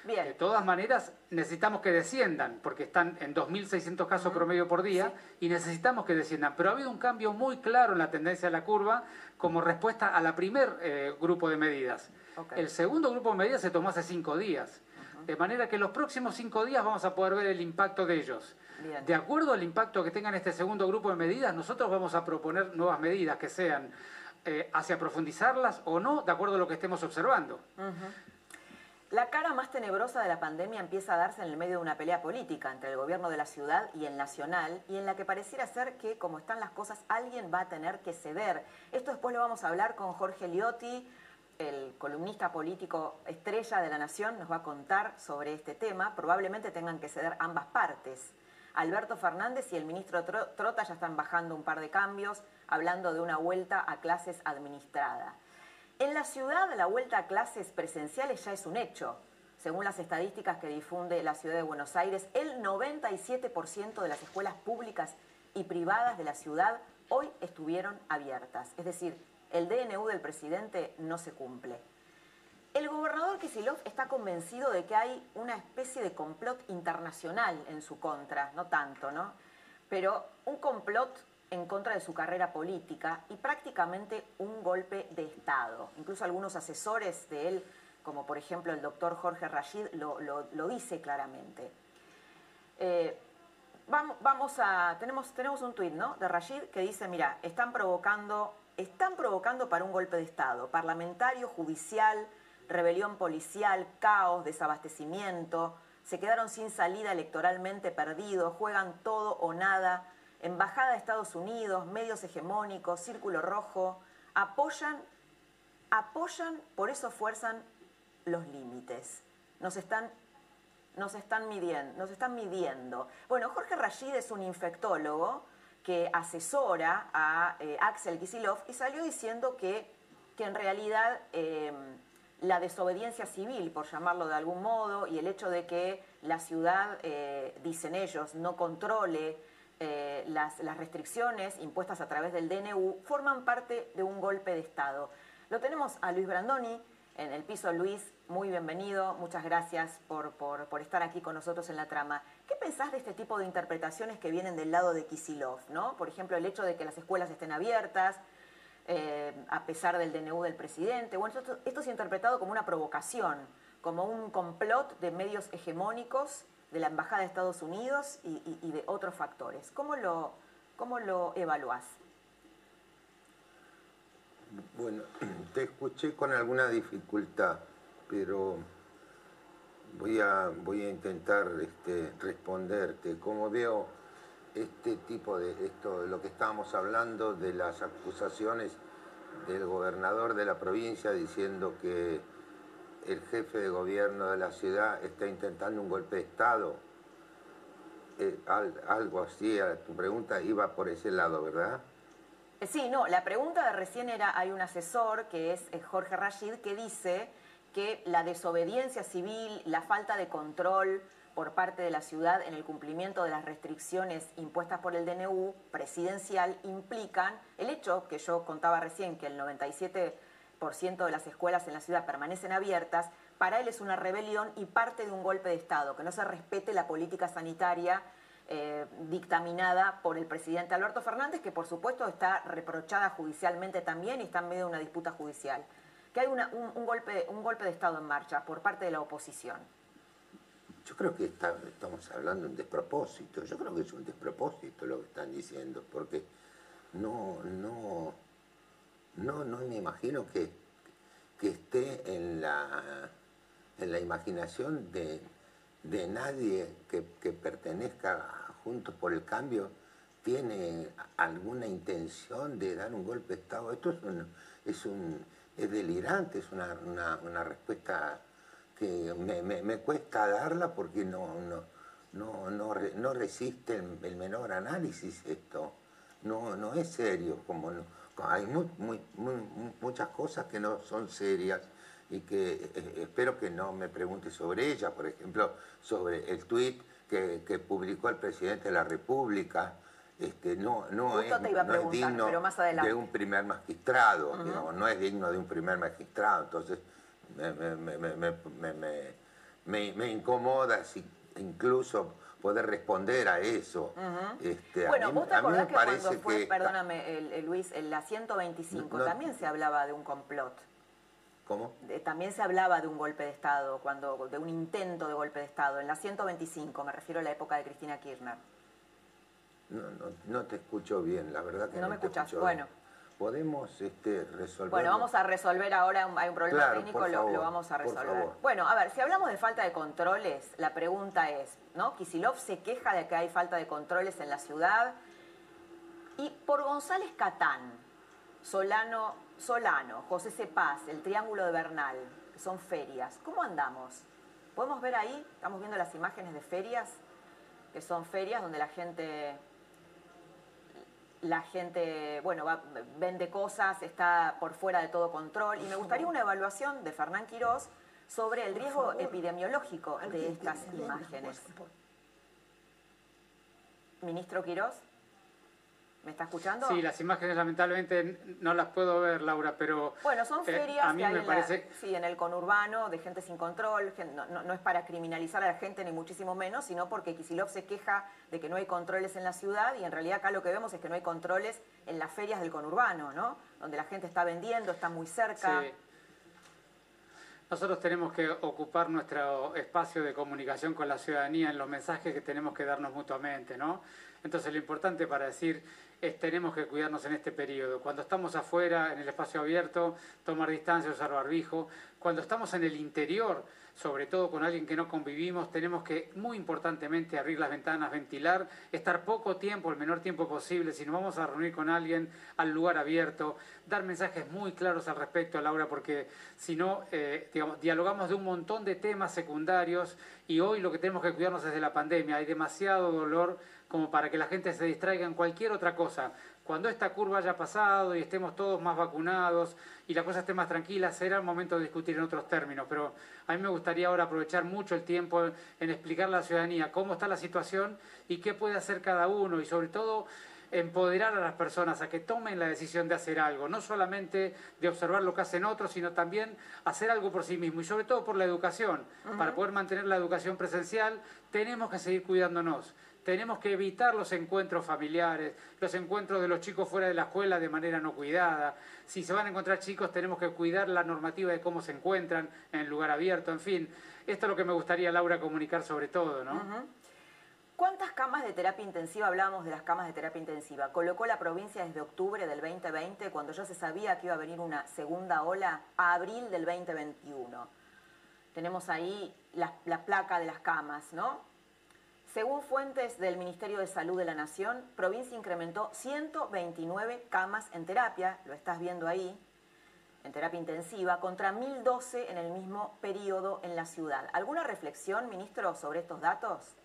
Bien. De todas maneras, necesitamos que desciendan, porque están en dos mil seiscientos casos uh-huh. promedio por día, sí. Y necesitamos que desciendan. Pero ha habido un cambio muy claro en la tendencia de la curva como respuesta a la primer eh, grupo de medidas. Okay. El segundo grupo de medidas se tomó hace cinco días. Uh-huh. De manera que en los próximos cinco días vamos a poder ver el impacto de ellos. Bien. De acuerdo al impacto que tengan este segundo grupo de medidas, nosotros vamos a proponer nuevas medidas que sean eh, hacia profundizarlas o no, de acuerdo a lo que estemos observando. Uh-huh. La cara más tenebrosa de la pandemia empieza a darse en el medio de una pelea política entre el gobierno de la ciudad y el nacional, y en la que pareciera ser que, como están las cosas, alguien va a tener que ceder. Esto después lo vamos a hablar con Jorge Liotti, el columnista político estrella de La Nación, nos va a contar sobre este tema. Probablemente tengan que ceder ambas partes. Alberto Fernández y el ministro Trotta ya están bajando un par de cambios, hablando de una vuelta a clases administrada. En la ciudad, la vuelta a clases presenciales ya es un hecho. Según las estadísticas que difunde la Ciudad de Buenos Aires, el noventa y siete por ciento de las escuelas públicas y privadas de la ciudad hoy estuvieron abiertas. Es decir, el D N U del presidente no se cumple. El gobernador Kicillof está convencido de que hay una especie de complot internacional en su contra. No tanto, ¿no? Pero un complot en contra de su carrera política y prácticamente un golpe de Estado. Incluso algunos asesores de él, como por ejemplo el doctor Jorge Rashid, lo, lo, lo dice claramente. Eh, vamos, vamos a... Tenemos, tenemos un tuit, ¿no?, de Rashid que dice, mira, están provocando, están provocando para un golpe de Estado, parlamentario, judicial, rebelión policial, caos, desabastecimiento, se quedaron sin salida electoralmente, perdidos, juegan todo o nada. Embajada de Estados Unidos, medios hegemónicos, Círculo Rojo, apoyan, apoyan, por eso fuerzan los límites. Nos están, nos están midiendo, nos están midiendo. Bueno, Jorge Rashid es un infectólogo que asesora a eh, Axel Kicillof y salió diciendo que, que en realidad eh, la desobediencia civil, por llamarlo de algún modo, y el hecho de que la ciudad, eh, dicen ellos, no controle eh, las, las restricciones impuestas a través del D N U, forman parte de un golpe de Estado. Lo tenemos a Luis Brandoni en el piso. Luis, muy bienvenido, muchas gracias por, por, por estar aquí con nosotros en La Trama. ¿Qué pensás de este tipo de interpretaciones que vienen del lado de Kicillof, ¿no? Por ejemplo, el hecho de que las escuelas estén abiertas, Eh, a pesar del D N U del presidente. Bueno, esto, esto es interpretado como una provocación, como un complot de medios hegemónicos, de la Embajada de Estados Unidos y, y, y de otros factores. ¿Cómo lo, cómo lo evaluás? Bueno, te escuché con alguna dificultad, pero voy a, voy a intentar este, responderte. Como veo este tipo de esto, de lo que estábamos hablando, de las acusaciones del gobernador de la provincia diciendo que el jefe de gobierno de la ciudad está intentando un golpe de Estado, eh, al, algo así, a tu pregunta iba por ese lado, ¿verdad? Sí, no, la pregunta de recién era, hay un asesor que es Jorge Rashid que dice que la desobediencia civil, la falta de control por parte de la ciudad en el cumplimiento de las restricciones impuestas por el D N U presidencial implican el hecho que yo contaba recién, que el noventa y siete por ciento de las escuelas en la ciudad permanecen abiertas. Para él es una rebelión y parte de un golpe de Estado, que no se respete la política sanitaria eh, dictaminada por el presidente Alberto Fernández, que por supuesto está reprochada judicialmente también y está en medio de una disputa judicial. Que hay una, un, un, golpe, un golpe de Estado en marcha por parte de la oposición. Yo creo que está, estamos hablando de un despropósito. Yo creo que es un despropósito lo que están diciendo, porque no, no, no, no me imagino que, que esté en la, en la imaginación de, de nadie que, que pertenezca a Juntos por el Cambio tiene alguna intención de dar un golpe de Estado. Esto es, un, es, un, es delirante, es una, una, una respuesta que me, me, me cuesta darla porque no, no, no, no, no resiste el, el menor análisis esto. No, no es serio. Como no, hay muy, muy, muy, muchas cosas que no son serias y que eh, espero que no me pregunte sobre ellas. Por ejemplo, sobre el tuit que, que publicó el presidente de la República. Este, no, no, es, no es digno de un primer magistrado. Uh-huh. Digamos, no es digno de un primer magistrado. Entonces, Me, me, me, me, me, me, me incomoda si incluso poder responder a eso. Uh-huh. este, bueno, a mí, vos te acordás que cuando fue, que... perdóname el, el Luis, en la ciento veinticinco no, también se hablaba de un complot. ¿Cómo? De, también se hablaba de un golpe de Estado, cuando de un intento de golpe de Estado. En la ciento veinticinco, me refiero a la época de Cristina Kirchner. No, no, no te escucho bien, la verdad que no, no me escuchás. Bueno. Bien. Podemos este, resolver. Bueno, vamos a resolver ahora, hay un problema claro, técnico, lo, favor, lo vamos a resolver. Bueno, a ver, si hablamos de falta de controles, la pregunta es, ¿no? Kicillof se queja de que hay falta de controles en la ciudad. Y por González Catán, Solano, Solano, José Cepaz, el Triángulo de Bernal, que son ferias, ¿cómo andamos? ¿Podemos ver ahí? Estamos viendo las imágenes de ferias, que son ferias donde la gente... La gente, bueno, va, vende cosas, está por fuera de todo control. Y me gustaría una evaluación de Fernán Quirós sobre el riesgo epidemiológico de estas imágenes. Ministro Quirós, ¿me está escuchando? Sí, las imágenes lamentablemente no las puedo ver, Laura, pero... Bueno, son ferias eh, a mí que me hay parece... en, la, sí, en el conurbano, de gente sin control. No, no, no es para criminalizar a la gente, ni muchísimo menos, sino porque Kicillof se queja de que no hay controles en la ciudad y en realidad acá lo que vemos es que no hay controles en las ferias del conurbano, ¿no? Donde la gente está vendiendo, está muy cerca. Sí. Nosotros tenemos que ocupar nuestro espacio de comunicación con la ciudadanía en los mensajes que tenemos que darnos mutuamente, ¿no? Entonces lo importante para decir es tenemos que cuidarnos en este periodo. Cuando estamos afuera, en el espacio abierto, tomar distancia, usar barbijo. Cuando estamos en el interior, sobre todo con alguien que no convivimos, tenemos que, muy importantemente, abrir las ventanas, ventilar, estar poco tiempo, el menor tiempo posible, si nos vamos a reunir con alguien al lugar abierto, dar mensajes muy claros al respecto, Laura, porque si no, eh, digamos, dialogamos de un montón de temas secundarios y hoy lo que tenemos que cuidarnos es de la pandemia. Hay demasiado dolor como para que la gente se distraiga en cualquier otra cosa. cuando esta curva haya pasado y estemos todos más vacunados y la cosa esté más tranquila, será el momento de discutir en otros términos. Pero a mí me gustaría ahora aprovechar mucho el tiempo en, en explicar a la ciudadanía cómo está la situación y qué puede hacer cada uno, y sobre todo empoderar a las personas a que tomen la decisión de hacer algo, no solamente de observar lo que hacen otros, sino también hacer algo por sí mismo, y sobre todo por la educación. Uh-huh. Para poder mantener la educación presencial tenemos que seguir cuidándonos, tenemos que evitar los encuentros familiares, los encuentros de los chicos fuera de la escuela de manera no cuidada. Si se van a encontrar chicos, tenemos que cuidar la normativa de cómo se encuentran en el lugar abierto, en fin. Esto es lo que me gustaría, Laura, comunicar sobre todo, ¿no? Uh-huh. ¿Cuántas camas de terapia intensiva? Hablábamos de las camas de terapia intensiva. Colocó la provincia desde octubre del veinte veinte, cuando ya se sabía que iba a venir una segunda ola, a abril del veinte veintiuno. Tenemos ahí la, la placa de las camas, ¿no? Según fuentes del Ministerio de Salud de la Nación, provincia incrementó ciento veintinueve camas en terapia, lo estás viendo ahí, en terapia intensiva, contra mil doce en el mismo periodo en la ciudad. ¿Alguna reflexión, ministro, sobre estos datos?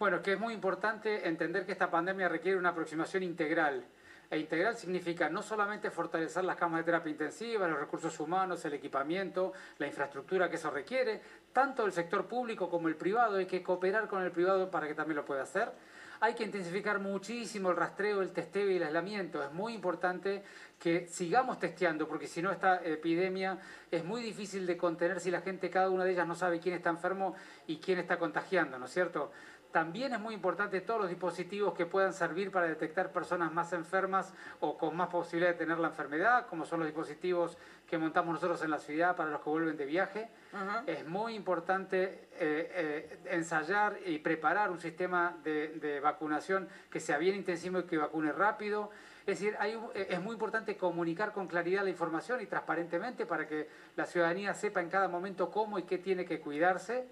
Bueno, es que es muy importante entender que esta pandemia requiere una aproximación integral. E integral significa no solamente fortalecer las camas de terapia intensiva, los recursos humanos, el equipamiento, la infraestructura que eso requiere, tanto el sector público como el privado, hay que cooperar con el privado para que también lo pueda hacer. Hay que intensificar muchísimo el rastreo, el testeo y el aislamiento. Es muy importante que sigamos testeando, porque si no esta epidemia es muy difícil de contener si la gente, cada una de ellas, no sabe quién está enfermo y quién está contagiando, ¿no es cierto? También es muy importante todos los dispositivos que puedan servir para detectar personas más enfermas o con más posibilidad de tener la enfermedad, como son los dispositivos que montamos nosotros en la ciudad para los que vuelven de viaje. Uh-huh. Es muy importante eh, eh, ensayar y preparar un sistema de, de vacunación que sea bien intensivo y que vacune rápido. Es decir, hay, es muy importante comunicar con claridad la información y transparentemente para que la ciudadanía sepa en cada momento cómo y qué tiene que cuidarse.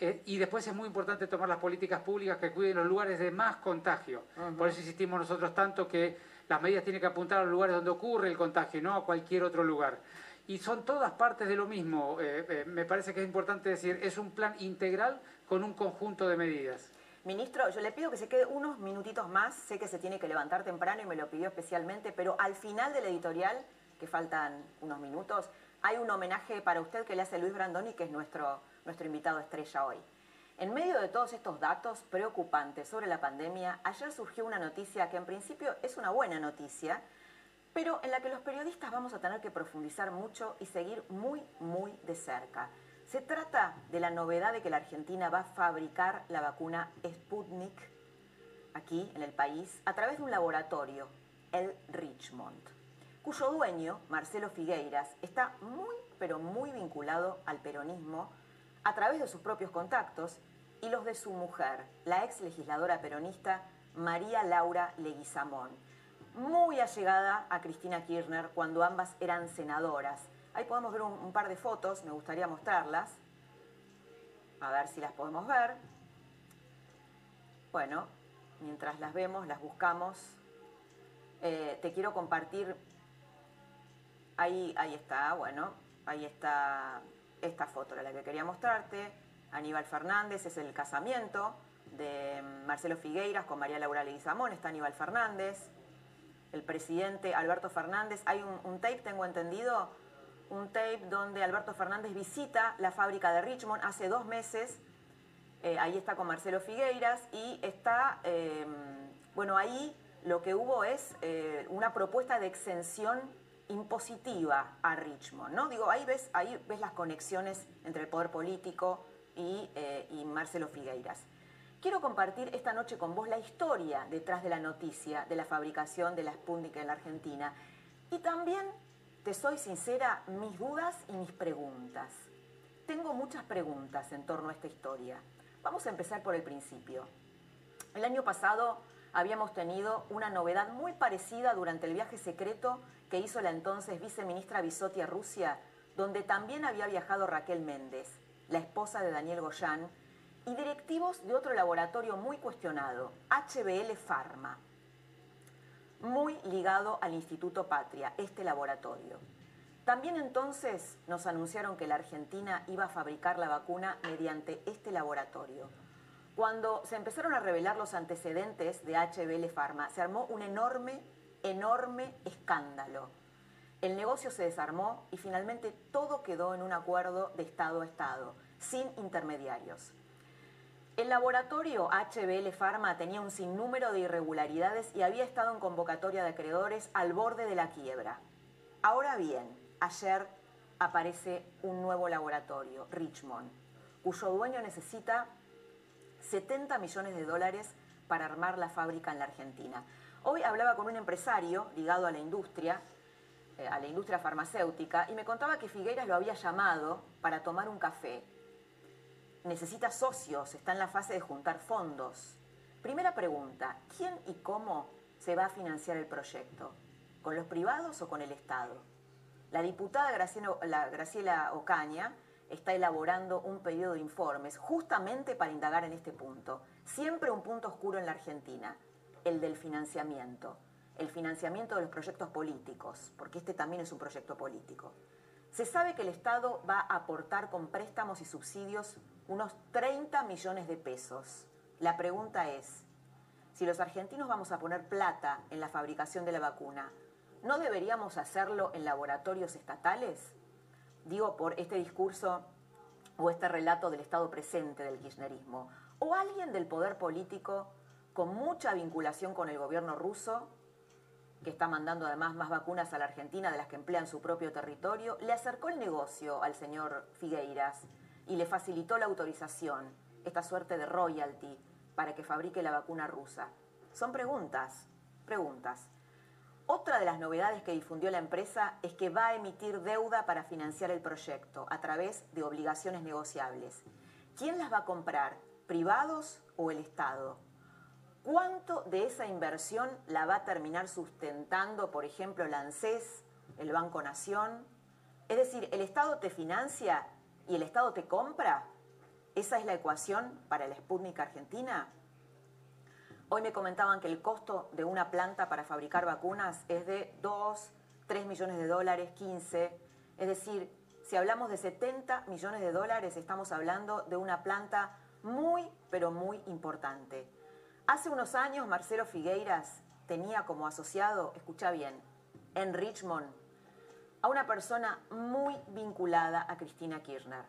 Eh, y después es muy importante tomar las políticas públicas que cuiden los lugares de más contagio. Uh-huh. Por eso insistimos nosotros tanto que las medidas tienen que apuntar a los lugares donde ocurre el contagio y no a cualquier otro lugar. Y son todas partes de lo mismo. Eh, eh, me parece que es importante decir, es un plan integral con un conjunto de medidas. Ministro, yo le pido que se quede unos minutitos más. Sé que se tiene que levantar temprano y me lo pidió especialmente, pero al final del editorial, que faltan unos minutos, hay un homenaje para usted que le hace Luis Brandoni, que es nuestro... nuestro invitado estrella hoy. En medio de todos estos datos preocupantes sobre la pandemia, ayer surgió una noticia que en principio es una buena noticia, pero en la que los periodistas vamos a tener que profundizar mucho y seguir muy, muy de cerca. Se trata de la novedad de que la Argentina va a fabricar la vacuna Sputnik aquí en el país a través de un laboratorio, el Richmond, cuyo dueño, Marcelo Figueiras, está muy, pero muy vinculado al peronismo a través de sus propios contactos y los de su mujer, la ex legisladora peronista María Laura Leguizamón, muy allegada a Cristina Kirchner cuando ambas eran senadoras. Ahí podemos ver un, un par de fotos, me gustaría mostrarlas, a ver si las podemos ver. Bueno, mientras las vemos, las buscamos. Eh, te quiero compartir, ahí, ahí está, bueno, ahí está... Esta foto era la que quería mostrarte. Aníbal Fernández, es el casamiento de Marcelo Figueiras con María Laura Leguizamón. Está Aníbal Fernández, el presidente Alberto Fernández. Hay un, un tape, tengo entendido, un tape donde Alberto Fernández visita la fábrica de Richmond hace dos meses. Eh, ahí está con Marcelo Figueiras y está, eh, bueno, ahí lo que hubo es eh, una propuesta de exención impositiva a Richmond, ¿no? Digo, ahí ves, ahí ves las conexiones entre el poder político y, eh, y Marcelo Figueiras. Quiero compartir esta noche con vos la historia detrás de la noticia de la fabricación de la Sputnik en la Argentina. Y también, te soy sincera, mis dudas y mis preguntas. Tengo muchas preguntas en torno a esta historia. Vamos a empezar por el principio. El año pasado habíamos tenido una novedad muy parecida durante el viaje secreto que hizo la entonces viceministra Bisotti a Rusia, donde también había viajado Raquel Méndez, la esposa de Daniel Goyán, y directivos de otro laboratorio muy cuestionado, H B L Pharma, muy ligado al Instituto Patria, este laboratorio. También entonces nos anunciaron que la Argentina iba a fabricar la vacuna mediante este laboratorio. Cuando se empezaron a revelar los antecedentes de H B L Pharma, se armó un enorme, enorme escándalo. El negocio se desarmó y finalmente todo quedó en un acuerdo de Estado a Estado, sin intermediarios. El laboratorio H B L Pharma tenía un sinnúmero de irregularidades y había estado en convocatoria de acreedores al borde de la quiebra. Ahora bien, ayer aparece un nuevo laboratorio, Richmond, cuyo dueño necesita setenta millones de dólares para armar la fábrica en la Argentina. Hoy hablaba con un empresario ligado a la industria, eh, a la industria farmacéutica, y me contaba que Figueiras lo había llamado para tomar un café. Necesita socios, está en la fase de juntar fondos. Primera pregunta, ¿quién y cómo se va a financiar el proyecto? ¿Con los privados o con el Estado? La diputada Graciela Ocaña está elaborando un pedido de informes justamente para indagar en este punto. Siempre un punto oscuro en la Argentina, el del financiamiento, el financiamiento de los proyectos políticos, porque este también es un proyecto político. Se sabe que el Estado va a aportar con préstamos y subsidios unos treinta millones de pesos. La pregunta es, si los argentinos vamos a poner plata en la fabricación de la vacuna, ¿no deberíamos hacerlo en laboratorios estatales? Digo, por este discurso o este relato del Estado presente del kirchnerismo. ¿O alguien del poder político con mucha vinculación con el gobierno ruso, que está mandando además más vacunas a la Argentina de las que emplea en su propio territorio, le acercó el negocio al señor Figueiras y le facilitó la autorización, esta suerte de royalty, para que fabrique la vacuna rusa? Son preguntas, preguntas. Otra de las novedades que difundió la empresa es que va a emitir deuda para financiar el proyecto a través de obligaciones negociables. ¿Quién las va a comprar? ¿Privados o el Estado? ¿Cuánto de esa inversión la va a terminar sustentando, por ejemplo, la ANSES, el Banco Nación? Es decir, ¿el Estado te financia y el Estado te compra? ¿Esa es la ecuación para la Sputnik Argentina? Hoy me comentaban que el costo de una planta para fabricar vacunas es de dos, tres millones de dólares, quince. Es decir, si hablamos de setenta millones de dólares, estamos hablando de una planta muy, pero muy importante. Hace unos años, Marcelo Figueiras tenía como asociado, escucha bien, en Richmond, a una persona muy vinculada a Cristina Kirchner,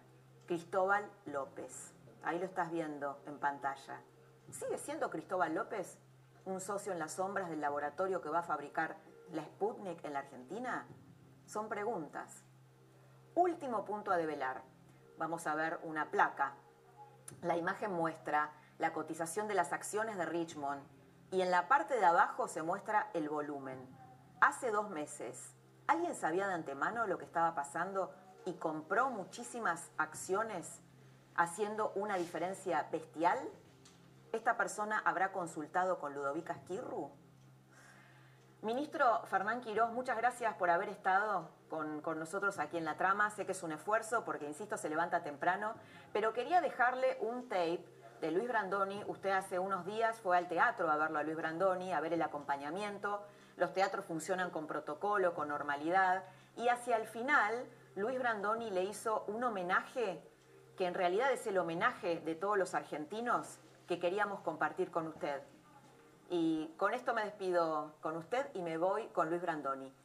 Cristóbal López. Ahí lo estás viendo en pantalla. ¿Sigue siendo Cristóbal López un socio en las sombras del laboratorio que va a fabricar la Sputnik en la Argentina? Son preguntas. Último punto a develar. Vamos a ver una placa. La imagen muestra la cotización de las acciones de Richmond y en la parte de abajo se muestra el volumen. Hace dos meses, ¿alguien sabía de antemano lo que estaba pasando y compró muchísimas acciones haciendo una diferencia bestial? ¿Esta persona habrá consultado con Ludovica Esquirru? Ministro Fernán Quirós, muchas gracias por haber estado con, con nosotros aquí en La Trama. Sé que es un esfuerzo porque, insisto, se levanta temprano, pero quería dejarle un tape de Luis Brandoni. Usted hace unos días fue al teatro a verlo a Luis Brandoni, a ver el acompañamiento. Los teatros funcionan con protocolo, con normalidad. Y hacia el final, Luis Brandoni le hizo un homenaje que en realidad es el homenaje de todos los argentinos que queríamos compartir con usted. Y con esto me despido con usted y me voy con Luis Brandoni.